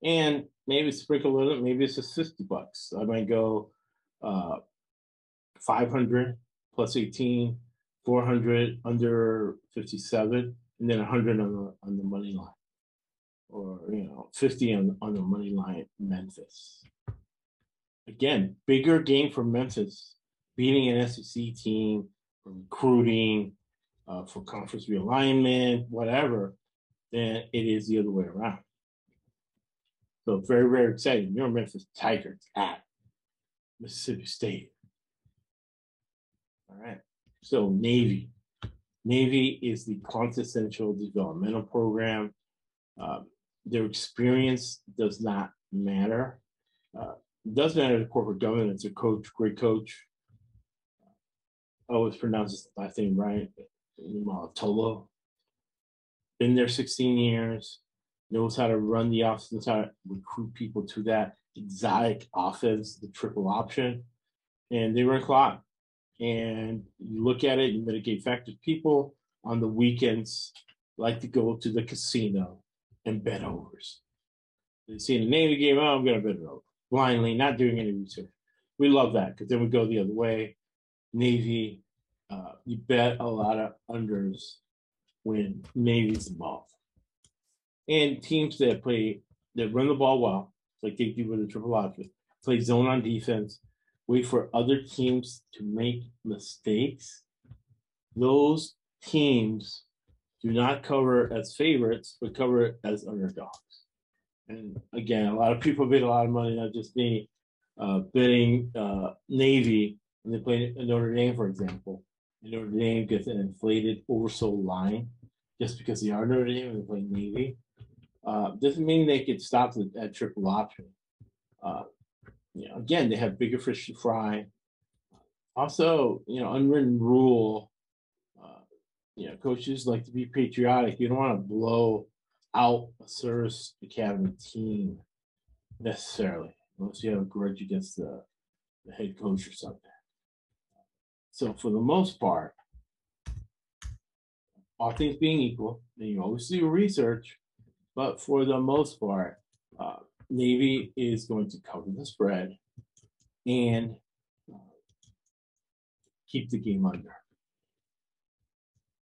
And maybe sprinkle it up. Maybe it's just sixty bucks. I might go uh, five hundred plus eighteen, four hundred under fifty-seven, and then one hundred on the, on the money line. Or, you know, fifty on, on the money line Memphis. Again, bigger game for Memphis, beating an S E C team, recruiting, uh, for conference realignment, whatever, than it is the other way around. So very, very exciting. Your Memphis Tigers at Mississippi State. All right. So Navy. Navy is the quintessential developmental program. Uh, their experience does not matter. Uh, It does matter to corporate governance. A coach, great coach. I always pronounce his last name right. Tolo. Been there sixteen years. Knows how to run the offense, knows how to recruit people to that exotic offense, the triple option. And they run clock. And you look at it, you mitigate factors. People on the weekends like to go to the casino and bet overs. They see the name of the game, oh, I'm going to bet it over. Blindly, not doing any research. We love that because then we go the other way. Navy, uh, you bet a lot of unders when Navy's involved. And teams that play, that run the ball well, like they do with the triple option, play zone on defense, wait for other teams to make mistakes. Those teams do not cover as favorites, but cover as underdogs. And again, a lot of people bet a lot of money, not just me, uh, betting uh, Navy when they play Notre Dame, for example. And Notre Dame gets an inflated oversold line just because they are Notre Dame and they play Navy. Uh, doesn't mean they could stop at triple option. Uh, you know, again, they have bigger fish to fry. Also, you know, unwritten rule. Uh, you know, coaches like to be patriotic. You don't want to blow out a service academy team. necessarily, unless you have a grudge against the, the head coach or something. So for the most part, all things being equal, and you always do research, but for the most part, uh, Navy is going to cover the spread and uh, keep the game under.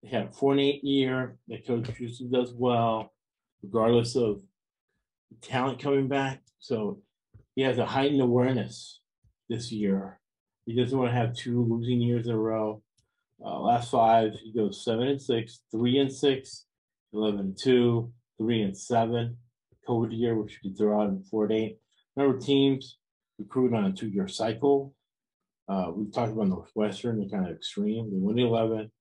They had a four and eight year. The coach usually does well, regardless of talent coming back. So he has a heightened awareness this year. He doesn't want to have two losing years in a row. Uh, last five, he goes seven and six, three and six, eleven and two, three and seven. COVID year, which you could throw out in four and eight. Remember, teams recruit on a two-year cycle. Uh, we talked about Northwestern, they're kind of extreme. They win eleven.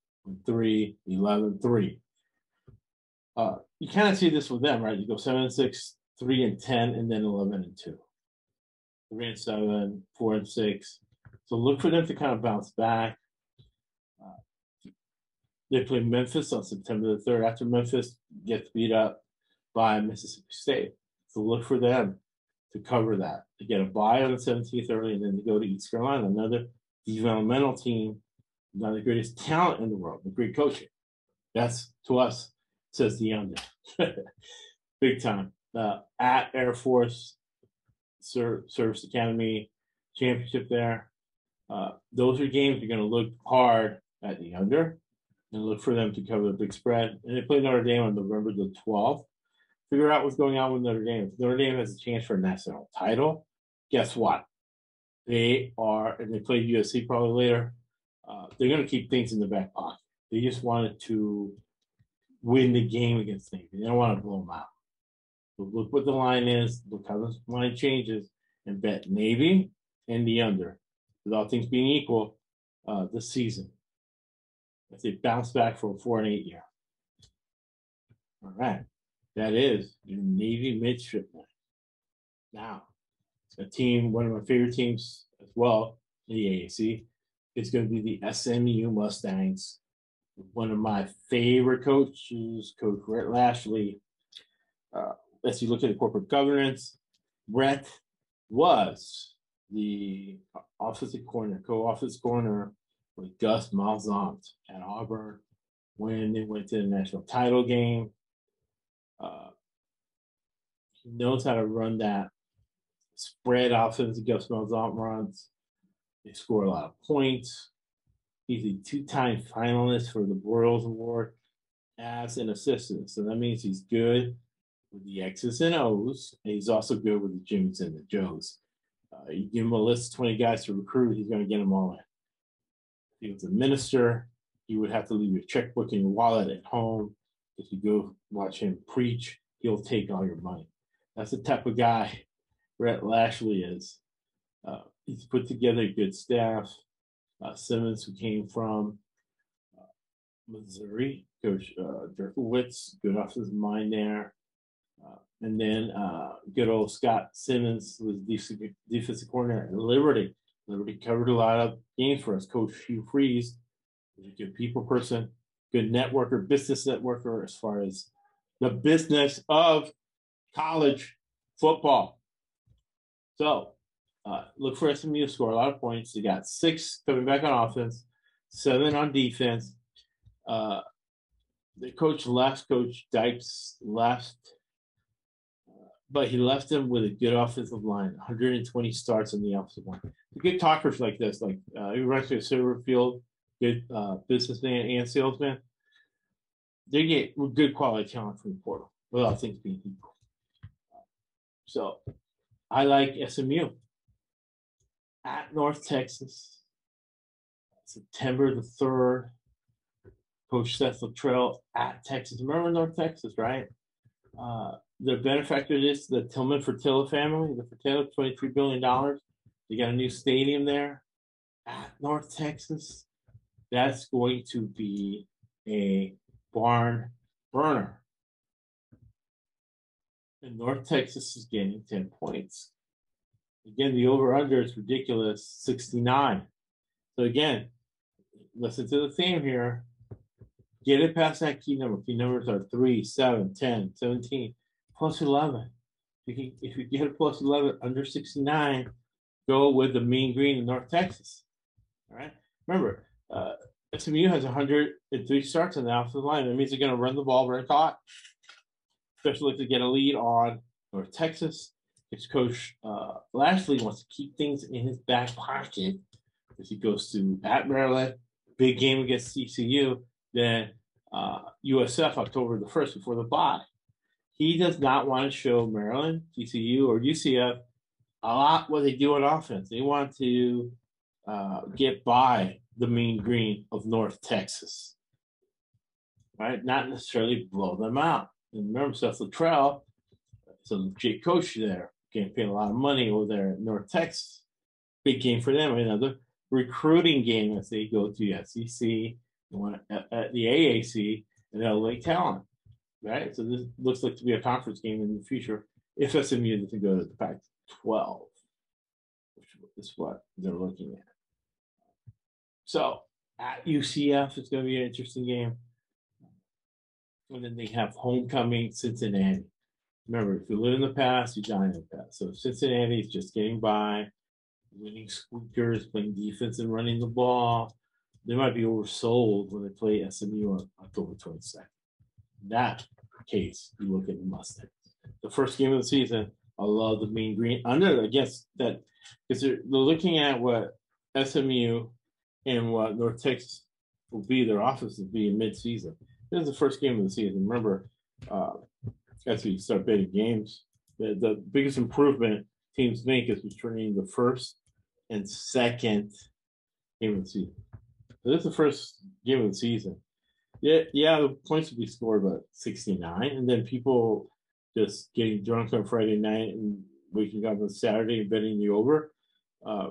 Three, eleven, three. Uh, you kind of see this with them, right? You go seven and six, three and ten, and then eleven and two, three and seven, four and six. So look for them to kind of bounce back. Uh, they play Memphis on September the third. After Memphis gets beat up by Mississippi State, so look for them to cover that. They get a bye on the seventeenth early, and then they go to East Carolina, another developmental team. Not the greatest talent in the world, but great coaching. That's, to us, says the young man. Big time. Uh, at Air Force Ser Service Academy Championship there. Uh, those are games you're going to look hard at the under and look for them to cover the big spread. And they play Notre Dame on November the twelfth. Figure out what's going on with Notre Dame. If Notre Dame has a chance for a national title, guess what? They are, and they play U S C probably later. Uh, they're going to keep things in the back pocket. They just wanted to win the game against Navy. They don't want to blow them out. So look what the line is. Look how the line changes. And bet Navy and the under. With all things being equal, uh, this season. If they bounce back for a four and eight year. All right. That is your Navy midshipman. Now, a team, one of my favorite teams as well, the A A C. It's going to be the S M U Mustangs. One of my favorite coaches, Coach Rhett Lashley. Uh, as you look at the corporate governance, Rhett was the offensive corner, co-office corner with Gus Malzahn at Auburn when they went to the national title game. Uh, he knows how to run that spread offense that Gus Malzahn runs. They score a lot of points. He's a two-time finalist for the Broyles Award as an assistant. So that means he's good with the X's and O's, and he's also good with the Jims and the Joes. Uh, you give him a list of twenty guys to recruit, he's going to get them all in. If he was a minister, you would have to leave your checkbook and your wallet at home. If you go watch him preach, he'll take all your money. That's the type of guy Rhett Lashley is. Uh, He's put together a good staff. Uh, Simmons, who came from uh, Missouri, Coach uh, Jerkowitz, good offensive mind there. Uh, and then uh, good old Scott Simmons was defensive, defensive coordinator at Liberty. Liberty covered a lot of games for us. Coach Hugh Freeze was a good people person, good networker, business networker as far as the business of college football. So, Uh, look for S M U to score a lot of points. They got six coming back on offense, seven on defense. Uh, the coach left, Coach Dykes left, uh, but he left them with a good offensive line, one hundred twenty starts on the offensive line. Good talkers like this, like uh, he runs to Silverfield, good uh, businessman and salesman. They get good quality talent from the portal without things being equal. So I like S M U. At North Texas, September the third, Coach Seth Luttrell at Texas. Remember North Texas, right? Uh, their benefactor is the Tillman Fertitta family, the Fertitta, twenty-three billion dollars. They got a new stadium there at North Texas. That's going to be a barn burner. And North Texas is getting ten points. Again, the over-under is ridiculous, sixty-nine. So again, listen to the theme here. Get it past that key number. Key numbers are three, seven, ten, seventeen, plus eleven. If you, if you get a plus eleven under sixty-nine, go with the Mean Green in North Texas. All right. Remember, uh, S M U has one hundred three starts on the offensive line. That means they're going to run the ball very hot, especially if they get a lead on North Texas. His coach uh, Lashley wants to keep things in his back pocket as he goes to at Maryland, big game against C C U, then uh, U S F October the first before the bye. He does not want to show Maryland, T C U, or U C F a lot what they do on offense. They want to uh, get by the Mean Green of North Texas, right? Not necessarily blow them out. And remember, Seth Luttrell is a legit coach there. Getting paid a lot of money over there in North Texas. Big game for them. Another recruiting game as they go to the S E C, at the A A C, and L A talent. Right, so this looks like to be a conference game in the future if S M U doesn't go to the Pac twelve, which is what they're looking at. So at U C F, it's going to be an interesting game, and then they have homecoming Cincinnati. Remember, if you live in the past, you die in the past. So Cincinnati is just getting by, winning squeakers, playing defense, and running the ball. They might be oversold when they play S M U on October twenty-second. In that case, you look at the Mustangs. The first game of the season, I love the Mean Green under. I guess that because they're, they're looking at what S M U and what North Texas will be, their offense will be in midseason. This is the first game of the season. Remember, uh, as we start betting games, the, the biggest improvement teams make is returning the first and second game of the season. So this is the first game of the season. Yeah, yeah, the points would be scored about sixty-nine, and then people just getting drunk on Friday night and waking up on Saturday and betting the over uh,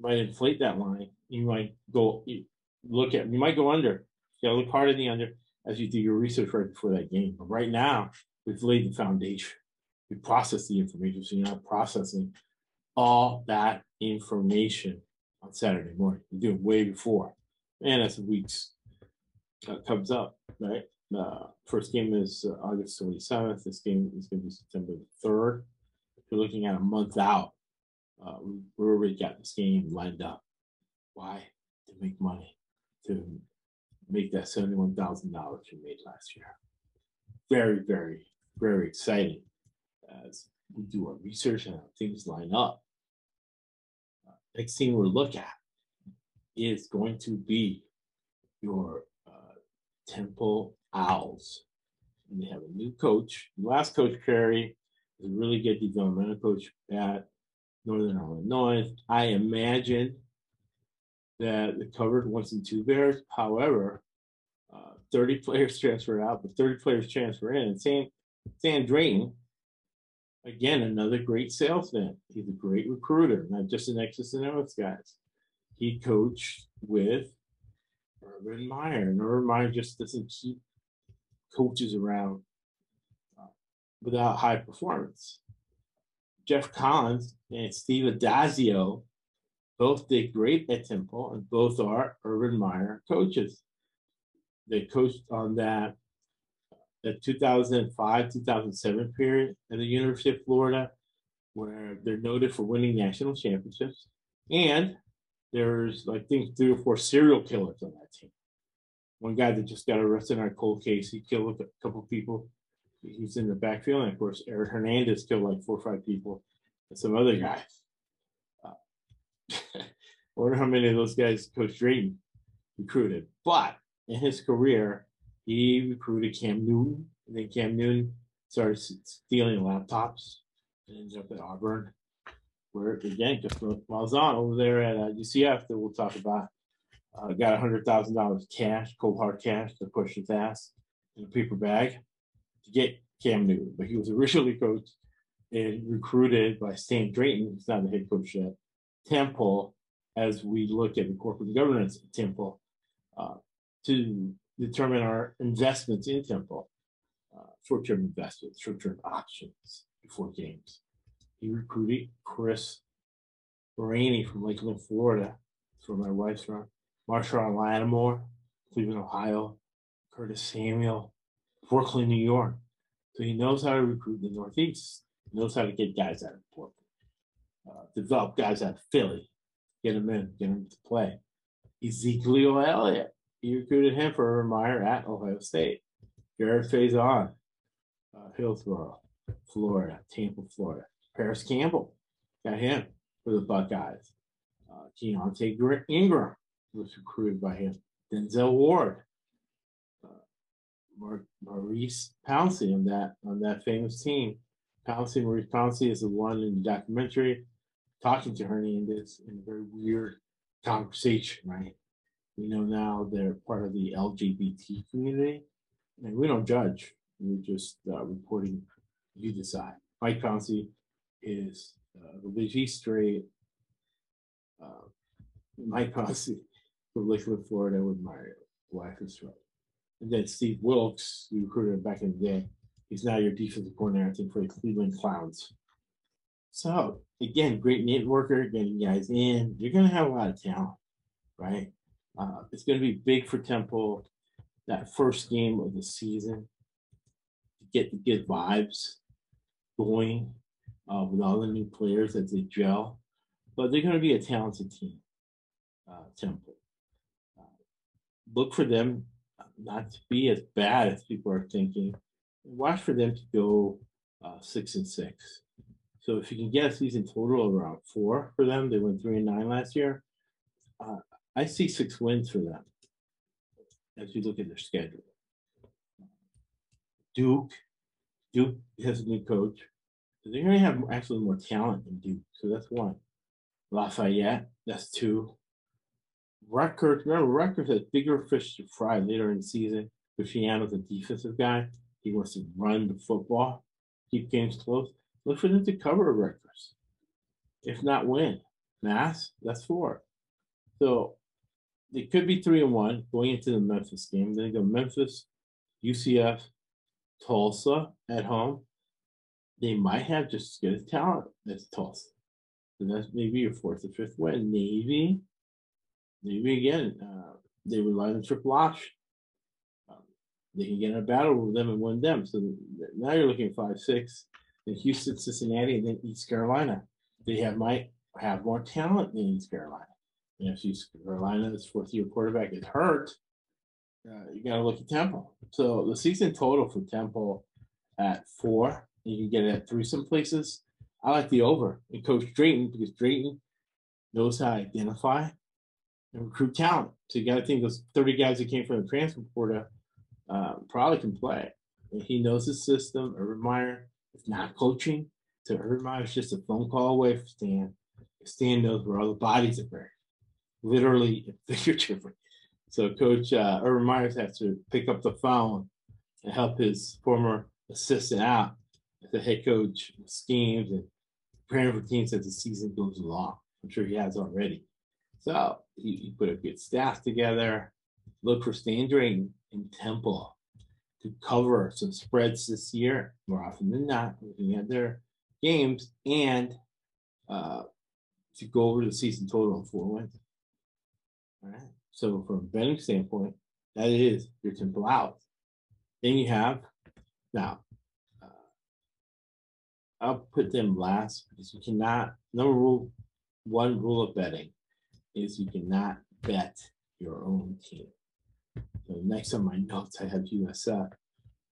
might inflate that line. You might go you look at you might go under. You gotta look hard at the under as you do your research right before that game. But right now, we've laid the foundation. We process the information, so you're not processing all that information on Saturday morning. You do it way before, and that's a week's. Uh, comes up, right? Uh, first game is uh, August twenty-seventh. This game is going to be September the third. You're looking at a month out. Uh, we already got this game lined up. Why? To make money. To make that seventy-one thousand dollars you made last year. Very, very, very exciting as we do our research and how things line up. Uh, next thing we'll look at is going to be your Temple Owls, and they have a new coach. The last coach, Carey, is a really good developmental coach at Northern Illinois. I imagine that they covered once and two Bears. However, uh, thirty players transferred out, but thirty players transfer in. And Sam, Sam Drayton, again, another great salesman. He's a great recruiter, not just an X's and O's guys. He coached with Urban Meyer, and Urban Meyer just doesn't keep coaches around uh, without high performance. Jeff Collins and Steve Adazio both did great at Temple, and both are Urban Meyer coaches. They coached on that the two thousand five two thousand seven period at the University of Florida, where they're noted for winning national championships, and there's, I think, three or four serial killers on that team. One guy that just got arrested on a cold case, he killed a couple people. He's in the backfield. And, of course, Eric Hernandez killed like four or five people and some other guys. Uh, I wonder how many of those guys Coach Drayton recruited. But in his career, he recruited Cam Newton. And then Cam Newton started stealing laptops and ended up at Auburn, where, again, just Malzahn over there at uh, U C F that we'll talk about, uh, got one hundred thousand dollars cash, cold hard cash, the questions asked, in a paper bag to get Cam Newton. But he was originally coached and recruited by Sam Drayton, who's not the head coach at Temple, as we look at the corporate governance at Temple uh, to determine our investments in Temple, uh, short-term investments, short-term options before games. He recruited Chris Rainey from Lakeland, Florida, for my wife's run. Marshawn Lattimore, Cleveland, Ohio. Curtis Samuel, Brooklyn, New York. So he knows how to recruit in the Northeast. knows how to get guys out of Portland, uh, develop guys out of Philly, get them in, get them to play. Ezekiel Elliott, you recruited him for Urban Meyer at Ohio State. Jared Faison, uh, Hillsboro, Florida, Tampa, Florida. Paris Campbell, got him for the Buckeyes. Uh, Keontae Ingram was recruited by him. Denzel Ward, uh, Maurice Pouncey on that on that famous team. Pouncey, Maurice Pouncey is the one in the documentary talking to Herney in this in a very weird conversation, right? We know now they're part of the L G B T community, and we don't judge. We're just uh, reporting. You decide. Mike Pouncey is uh, religious straight. Uh, Mike Pouncey from Lakeland, Florida, with my wife is right. And then Steve Wilkes, you recruited back in the day. He's now your defensive coordinator, I think, for the Cleveland Clowns. So, again, great networker, getting guys in. You're going to have a lot of talent, right? Uh, it's going to be big for Temple, that first game of the season, to get the good vibes going uh, with all the new players as they gel. But they're going to be a talented team, uh, Temple. Uh, look for them not to be as bad as people are thinking. Watch for them to go uh, six and six. So if you can get a season total of around four for them, they went three and nine last year. Uh, I see six wins for them as you look at their schedule. Duke, Duke has a new coach. They're going to have actually more talent than Duke, so that's one. Lafayette, that's two. Rutgers, remember, Rutgers has bigger fish to fry later in the season. Cristiano's a defensive guy. He wants to run the football, keep games close. Look for them to cover Rutgers, if not win. Mass, that's four. So they could be three and one going into the Memphis game. Then they go Memphis, U C F, Tulsa at home. They might have just as good a talent as Tulsa. So that's maybe your fourth or fifth win. Navy, Navy again, uh, they rely on triple option. Um, they can get in a battle with them and win them. So now you're looking at five, six, then Houston, Cincinnati, and then East Carolina. They have might have more talent than East Carolina. And if East Carolina's fourth-year quarterback is hurt, uh, you got to look at Temple. So the season total for Temple at four, you can get it at three some places. I like the over and Coach Drayton because Drayton knows how to identify and recruit talent. So you got to think those thirty guys that came from the transfer portal uh, probably can play. And he knows his system. Urban Meyer is not coaching. So Urban Meyer is just a phone call away from Stan. Stan knows where all the bodies are buried, literally and figuratively. So Coach uh, Urban Meyer has to pick up the phone and help his former assistant out as the head coach with schemes and preparing for teams as the season goes along. I'm sure he has already. So he, he put a good staff together. Look for Stan Drayton and Temple to cover some spreads this year, more often than not, looking at their games, and uh, to go over the season total of four wins. All right. So from a betting standpoint, that is your Temple out. Then you have now. I'll put them last because you cannot, number rule, one rule of betting is you cannot bet your own team. So next on my notes, I have U S F.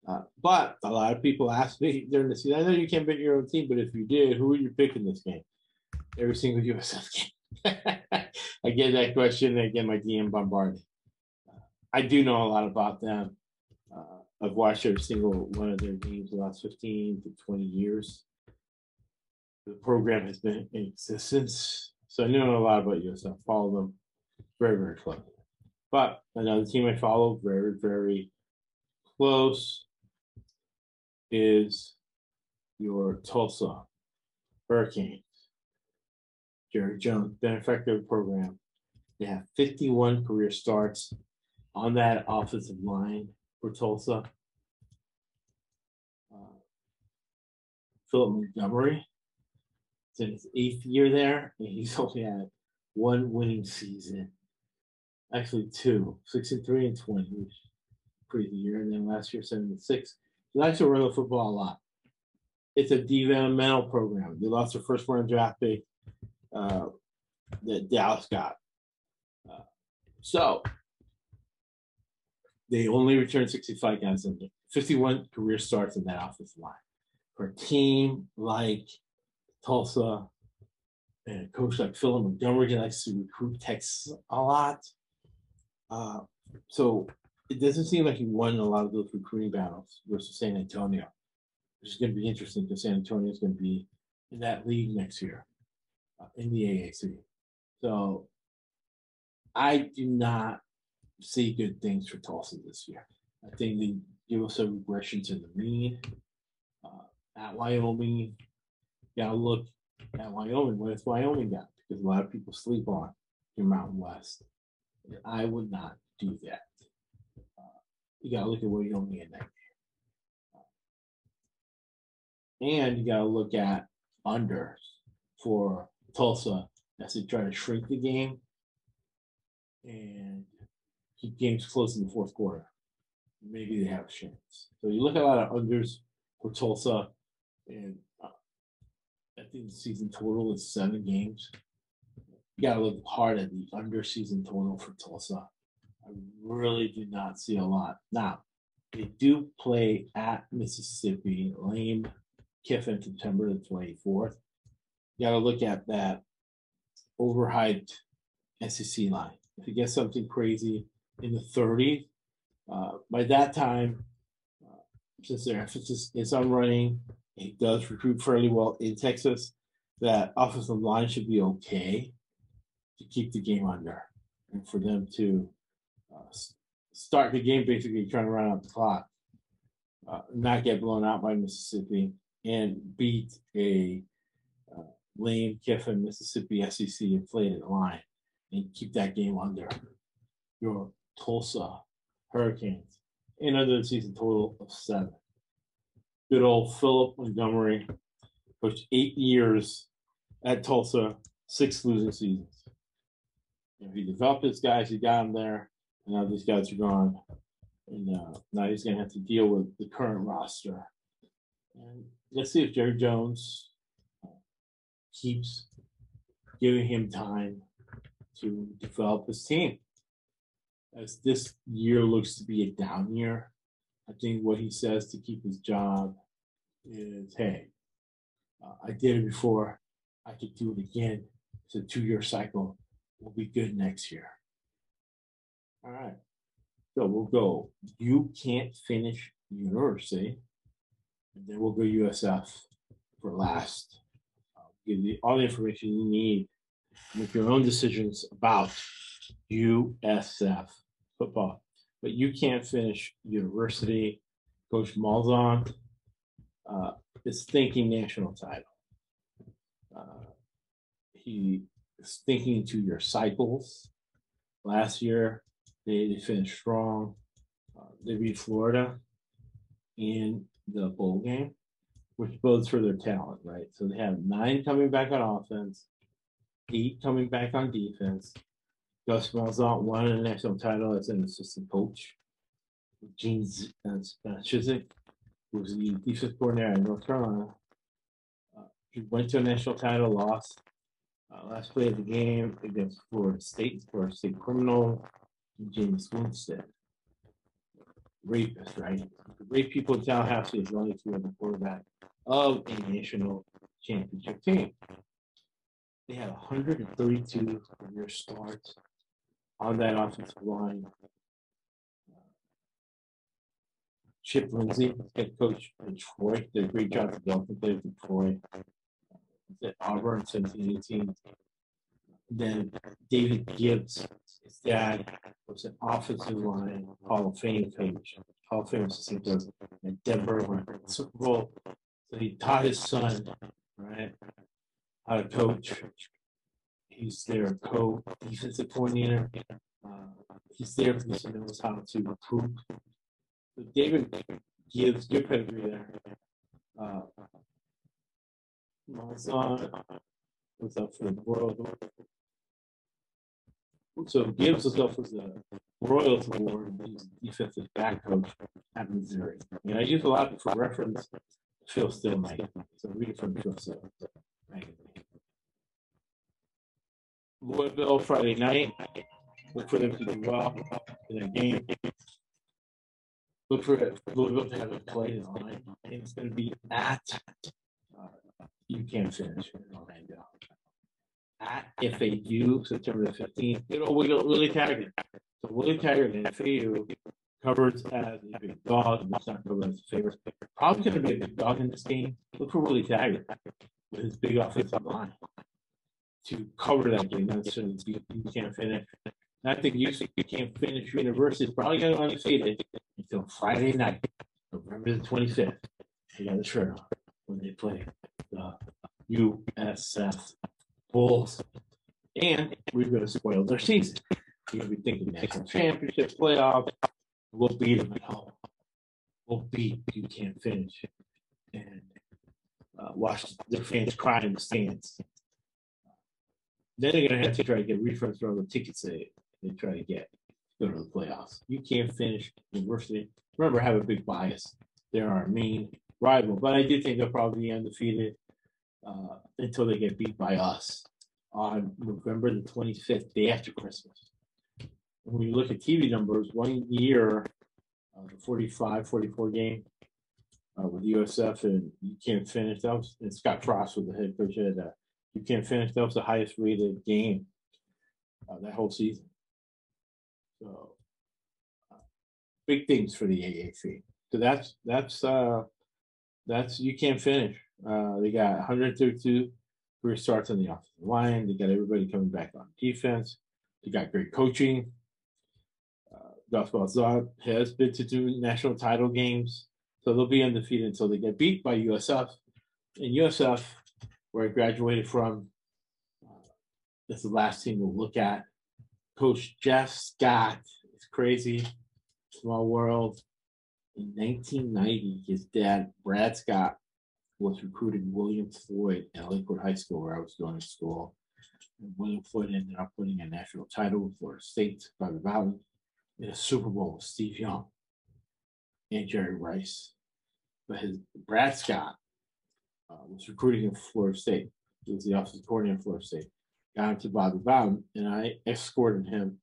Uh, but a lot of people ask me during the season, I know you can't bet your own team, but if you did, who would you pick in this game? Every single U S F game. I get that question, and again, my D M bombarded. Uh, I do know a lot about them. Uh, I've watched every single one of their games the last fifteen to twenty years. The program has been in existence, so I know a lot about U S F. I follow them very, very closely. But another team I follow very, very close is your Tulsa Hurricanes. Jerry Jones, benefactor of the program. They have fifty-one career starts on that offensive line for Tulsa. Uh, Phil Montgomery. In his eighth year there, and he's only had one winning season. Actually, two. Six and three and twenty, which is pretty good year. And then last year, seven and six. He likes to run the football a lot. it's a developmental program. They lost their first round draft pick uh, that Dallas got. Uh, so they only returned sixty-five guys and fifty-one career starts in that offensive line. For a team like Tulsa and a coach like Phil Montgomery, who likes to recruit Texas a lot. Uh, so it doesn't seem like he won a lot of those recruiting battles versus San Antonio, which is going to be interesting because San Antonio is going to be in that league next year uh, in the A A C. So I do not see good things for Tulsa this year. I think they give us a regression to the mean. Uh, at Wyoming, you got to look at Wyoming. What has Wyoming got? Because a lot of people sleep on your Mountain West. And I would not do that. Uh, you got to look at what you don't need in that game. Uh, and you got to look at unders for Tulsa as they try to shrink the game and keep games close in the fourth quarter. Maybe they have a chance. So you look at a lot of unders for Tulsa, and uh, I think the season total is seven games. You got to look hard at the under season total for Tulsa. I really do not see a lot. Now, they do play at Mississippi, Lane Kiffin, September the twenty-fourth. You got to look at that overhyped S E C line. If you get something crazy in the thirties, uh, by that time, uh, since their emphasis is on running, it does recruit fairly well in Texas, that offensive line should be okay to keep the game under and for them to uh, start the game basically trying to run out the clock, uh, not get blown out by Mississippi, and beat a uh, Lane Kiffin Mississippi S E C inflated line and keep that game under. Your Tulsa Hurricanes, another season total of seven. Good old Philip Montgomery coached eight years at Tulsa, six losing seasons. You know, he developed his guys, he got them there, and now these guys are gone. And uh, now he's going to have to deal with the current roster. And let's see if Jerry Jones keeps giving him time to develop his team. As this year looks to be a down year, I think what he says to keep his job is, hey, uh, I did it before, I could do it again. It's a two-year cycle. We'll be good next year. All right. So we'll go You Can't Finish University. And then we'll go U S F for last. I'll give you all the information you need to make your own decisions about U S F football. But You Can't Finish University. Coach Malzahn uh, is thinking national title. Uh, he is thinking two-year cycles. Last year, they, they finished strong. Uh, they beat Florida in the bowl game, which bodes for their talent, right? So they have nine coming back on offense, eight coming back on defense. Gus Malzahn won a national title as an assistant coach. Gene Chizik, who was the defense coordinator in North Carolina, uh, he went to a national title, lost. Uh, last play of the game against Florida State, Florida State criminal, James Winstead. Rapist, right? Rape people in Tallahassee as long as you are the quarterback of a national championship team. They had one hundred thirty-two career starts on that offensive line. Chip Lindsey, head coach of Detroit, did a great job developing players in Detroit. At Auburn, seventeen eighteen. Then David Gibbs, his dad, was an offensive line Hall of Fame coach. Hall of Fame assistant coach at Denver, won the Super Bowl. So he taught his son, right, how to coach. He's their co-defensive coordinator. Uh, he's there because he knows how to recruit. So David Gibbs, good pedigree there. Uh, Malzahn was up for the Royals. So Gibbs was up for the Royals Award, and he's defensive back coach at Missouri. And I use a lot for reference Phil still might. So read from Phil still. Louisville Friday night. Look for them to do well in a game. Look for Louisville to have a play tonight. It's going to be at. Uh, you can't finish in Orlando. At F A U, September the fifteenth. It'll wiggle Willie Taggart. So Willie Taggart and F A U covers as a big dog. It's not covered as a favorite. Probably going to be a big dog in this game. Look for Willie Taggart with his big offensive line to cover that game. That's so you, you can't finish. And I think U C can't finish University is probably going to undefeated until Friday night, November the twenty-fifth. I got a shirt on when they play the U S F Bulls. And we're going to spoil their season. You're going to be thinking national championship, playoff. We'll beat them at home. We'll beat you can't finish. And uh, watch their fans cry in the stands. Then they're going to have to try to get refunds for all the tickets they, they try to get to go to the playoffs. You can't finish University. Remember, I have a big bias. They're our main rival. But I do think they'll probably be undefeated uh, until they get beat by us on November the twenty-fifth, day after Christmas. When you look at T V numbers, one year, uh, the forty-five forty-four game uh, with U S F and you can't finish. That was, and Scott Frost was the head coach at uh, You Can't Finish. That was the highest rated game uh, that whole season. So uh, big things for the A A C. So that's that's uh, that's You Can't Finish. Uh, they got one hundred thirty-two career starts on the offensive line. They got everybody coming back on defense. They got great coaching. Uh, Gus Malzahn has been to two national title games, so they'll be undefeated until they get beat by U S F. And U S F, where I graduated from, uh, that's the last team we'll look at. Coach Jeff Scott, it's crazy, small world. In nineteen ninety, his dad, Brad Scott, was recruiting William Floyd at Lakewood High School, where I was going to school. And William Floyd ended up winning a national title with Florida State by the Valley in a Super Bowl with Steve Young and Jerry Rice. But his Brad Scott uh, was recruiting in Florida State. He was the offensive coordinator in Florida State. Got him to Bobby Bowden, and I escorted him,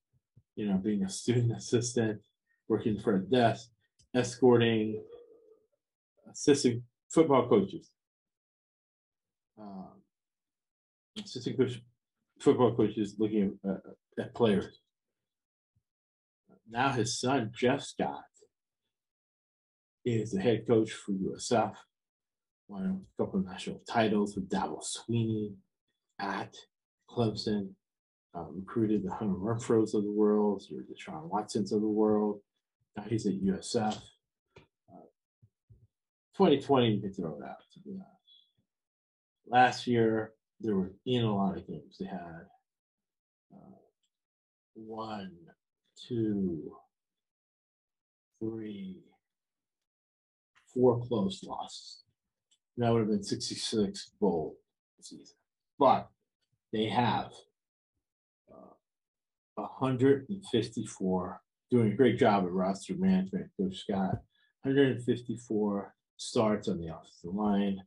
you know, being a student assistant, working for a desk, escorting assistant football coaches. Um, assistant coach, football coaches looking at, uh, at players. Now his son, Jeff Scott, is the head coach for U S F. Won a couple of national titles with Dabo Sweeney at Clemson. Uh, recruited the Hunter Renfros of the world, or the Deshaun Watsons of the world. Now he's at U S F. Uh, twenty twenty, you can throw it out, to be honest. Last year, they were in a lot of games. They had uh, one, two, three, four close losses. That would have been sixty-six bowl season. But they have uh, one hundred fifty-four, doing a great job at roster management, Coach Scott, one hundred fifty-four starts on the offensive line.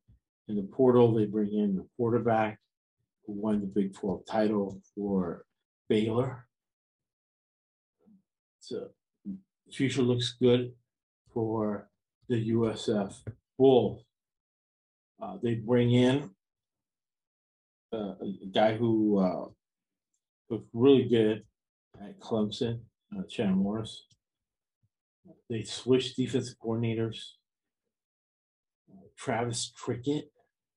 In the portal, they bring in the quarterback who won the Big twelve title for Baylor. So the future looks good for the U S F Bulls. Uh, they bring in uh, a guy who uh, looked really good at Clemson, uh, Chan Morris. They switched defensive coordinators. Uh, Travis Trickett,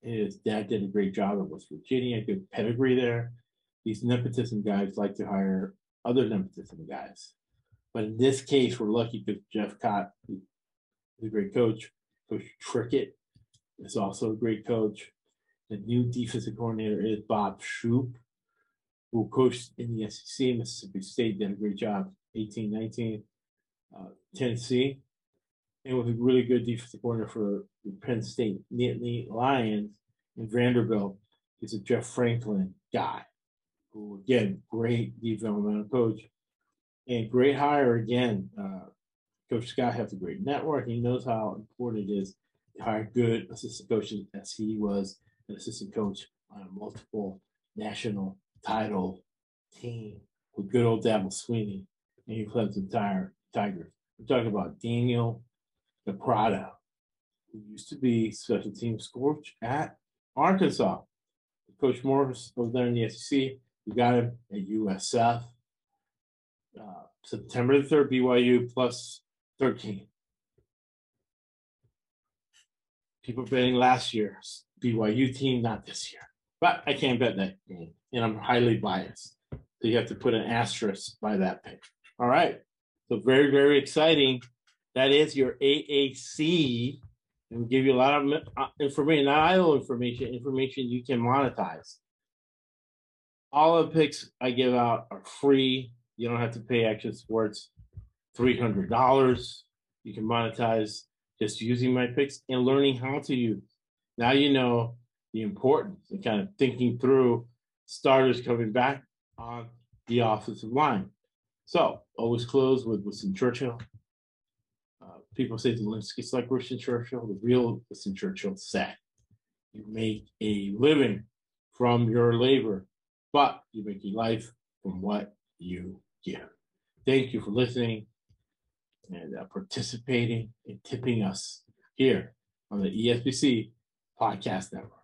his dad did a great job at West Virginia, good pedigree there. These nepotism guys like to hire other nepotism guys. But in this case, we're lucky because Jeff Cott is a great coach. Coach Trickett is also a great coach. The new defensive coordinator is Bob Shoop, who coached in the S E C. Mississippi State did a great job, eighteen nineteen. Uh, Tennessee, and with a really good defensive coordinator for the Penn State Nittany Lions and Vanderbilt. He's a Jeff Franklin guy, who, again, great developmental coach. And great hire again. Uh, Coach Scott has a great network. He knows how important it is to hired good assistant coaches as he was an assistant coach on a multiple national title team with good old Dabo Sweeney and your Clemson Tigers. We're talking about Daniel DePrado, who used to be special teams coach at Arkansas. Coach Morris over there in the S E C. We got him at U S F. Uh, September the third, B Y U plus thirteen. People betting last year's B Y U team, not this year. But I can't bet that game, and I'm highly biased. So you have to put an asterisk by that pick. All right. So very, very exciting. That is your A A C. And give you a lot of information, not idle information, information you can monetize. All the picks I give out are free. You don't have to pay Action Sports three hundred dollars. You can monetize just using my picks and learning how to use. Now you know the importance and kind of thinking through starters coming back on the offensive line. So always close with Winston Churchill. People say it's like Winston Churchill. The real Winston Churchill said, you make a living from your labor, but you make your life from what you give. Thank you for listening and uh, participating and tipping us here on the E S B C Podcast Network.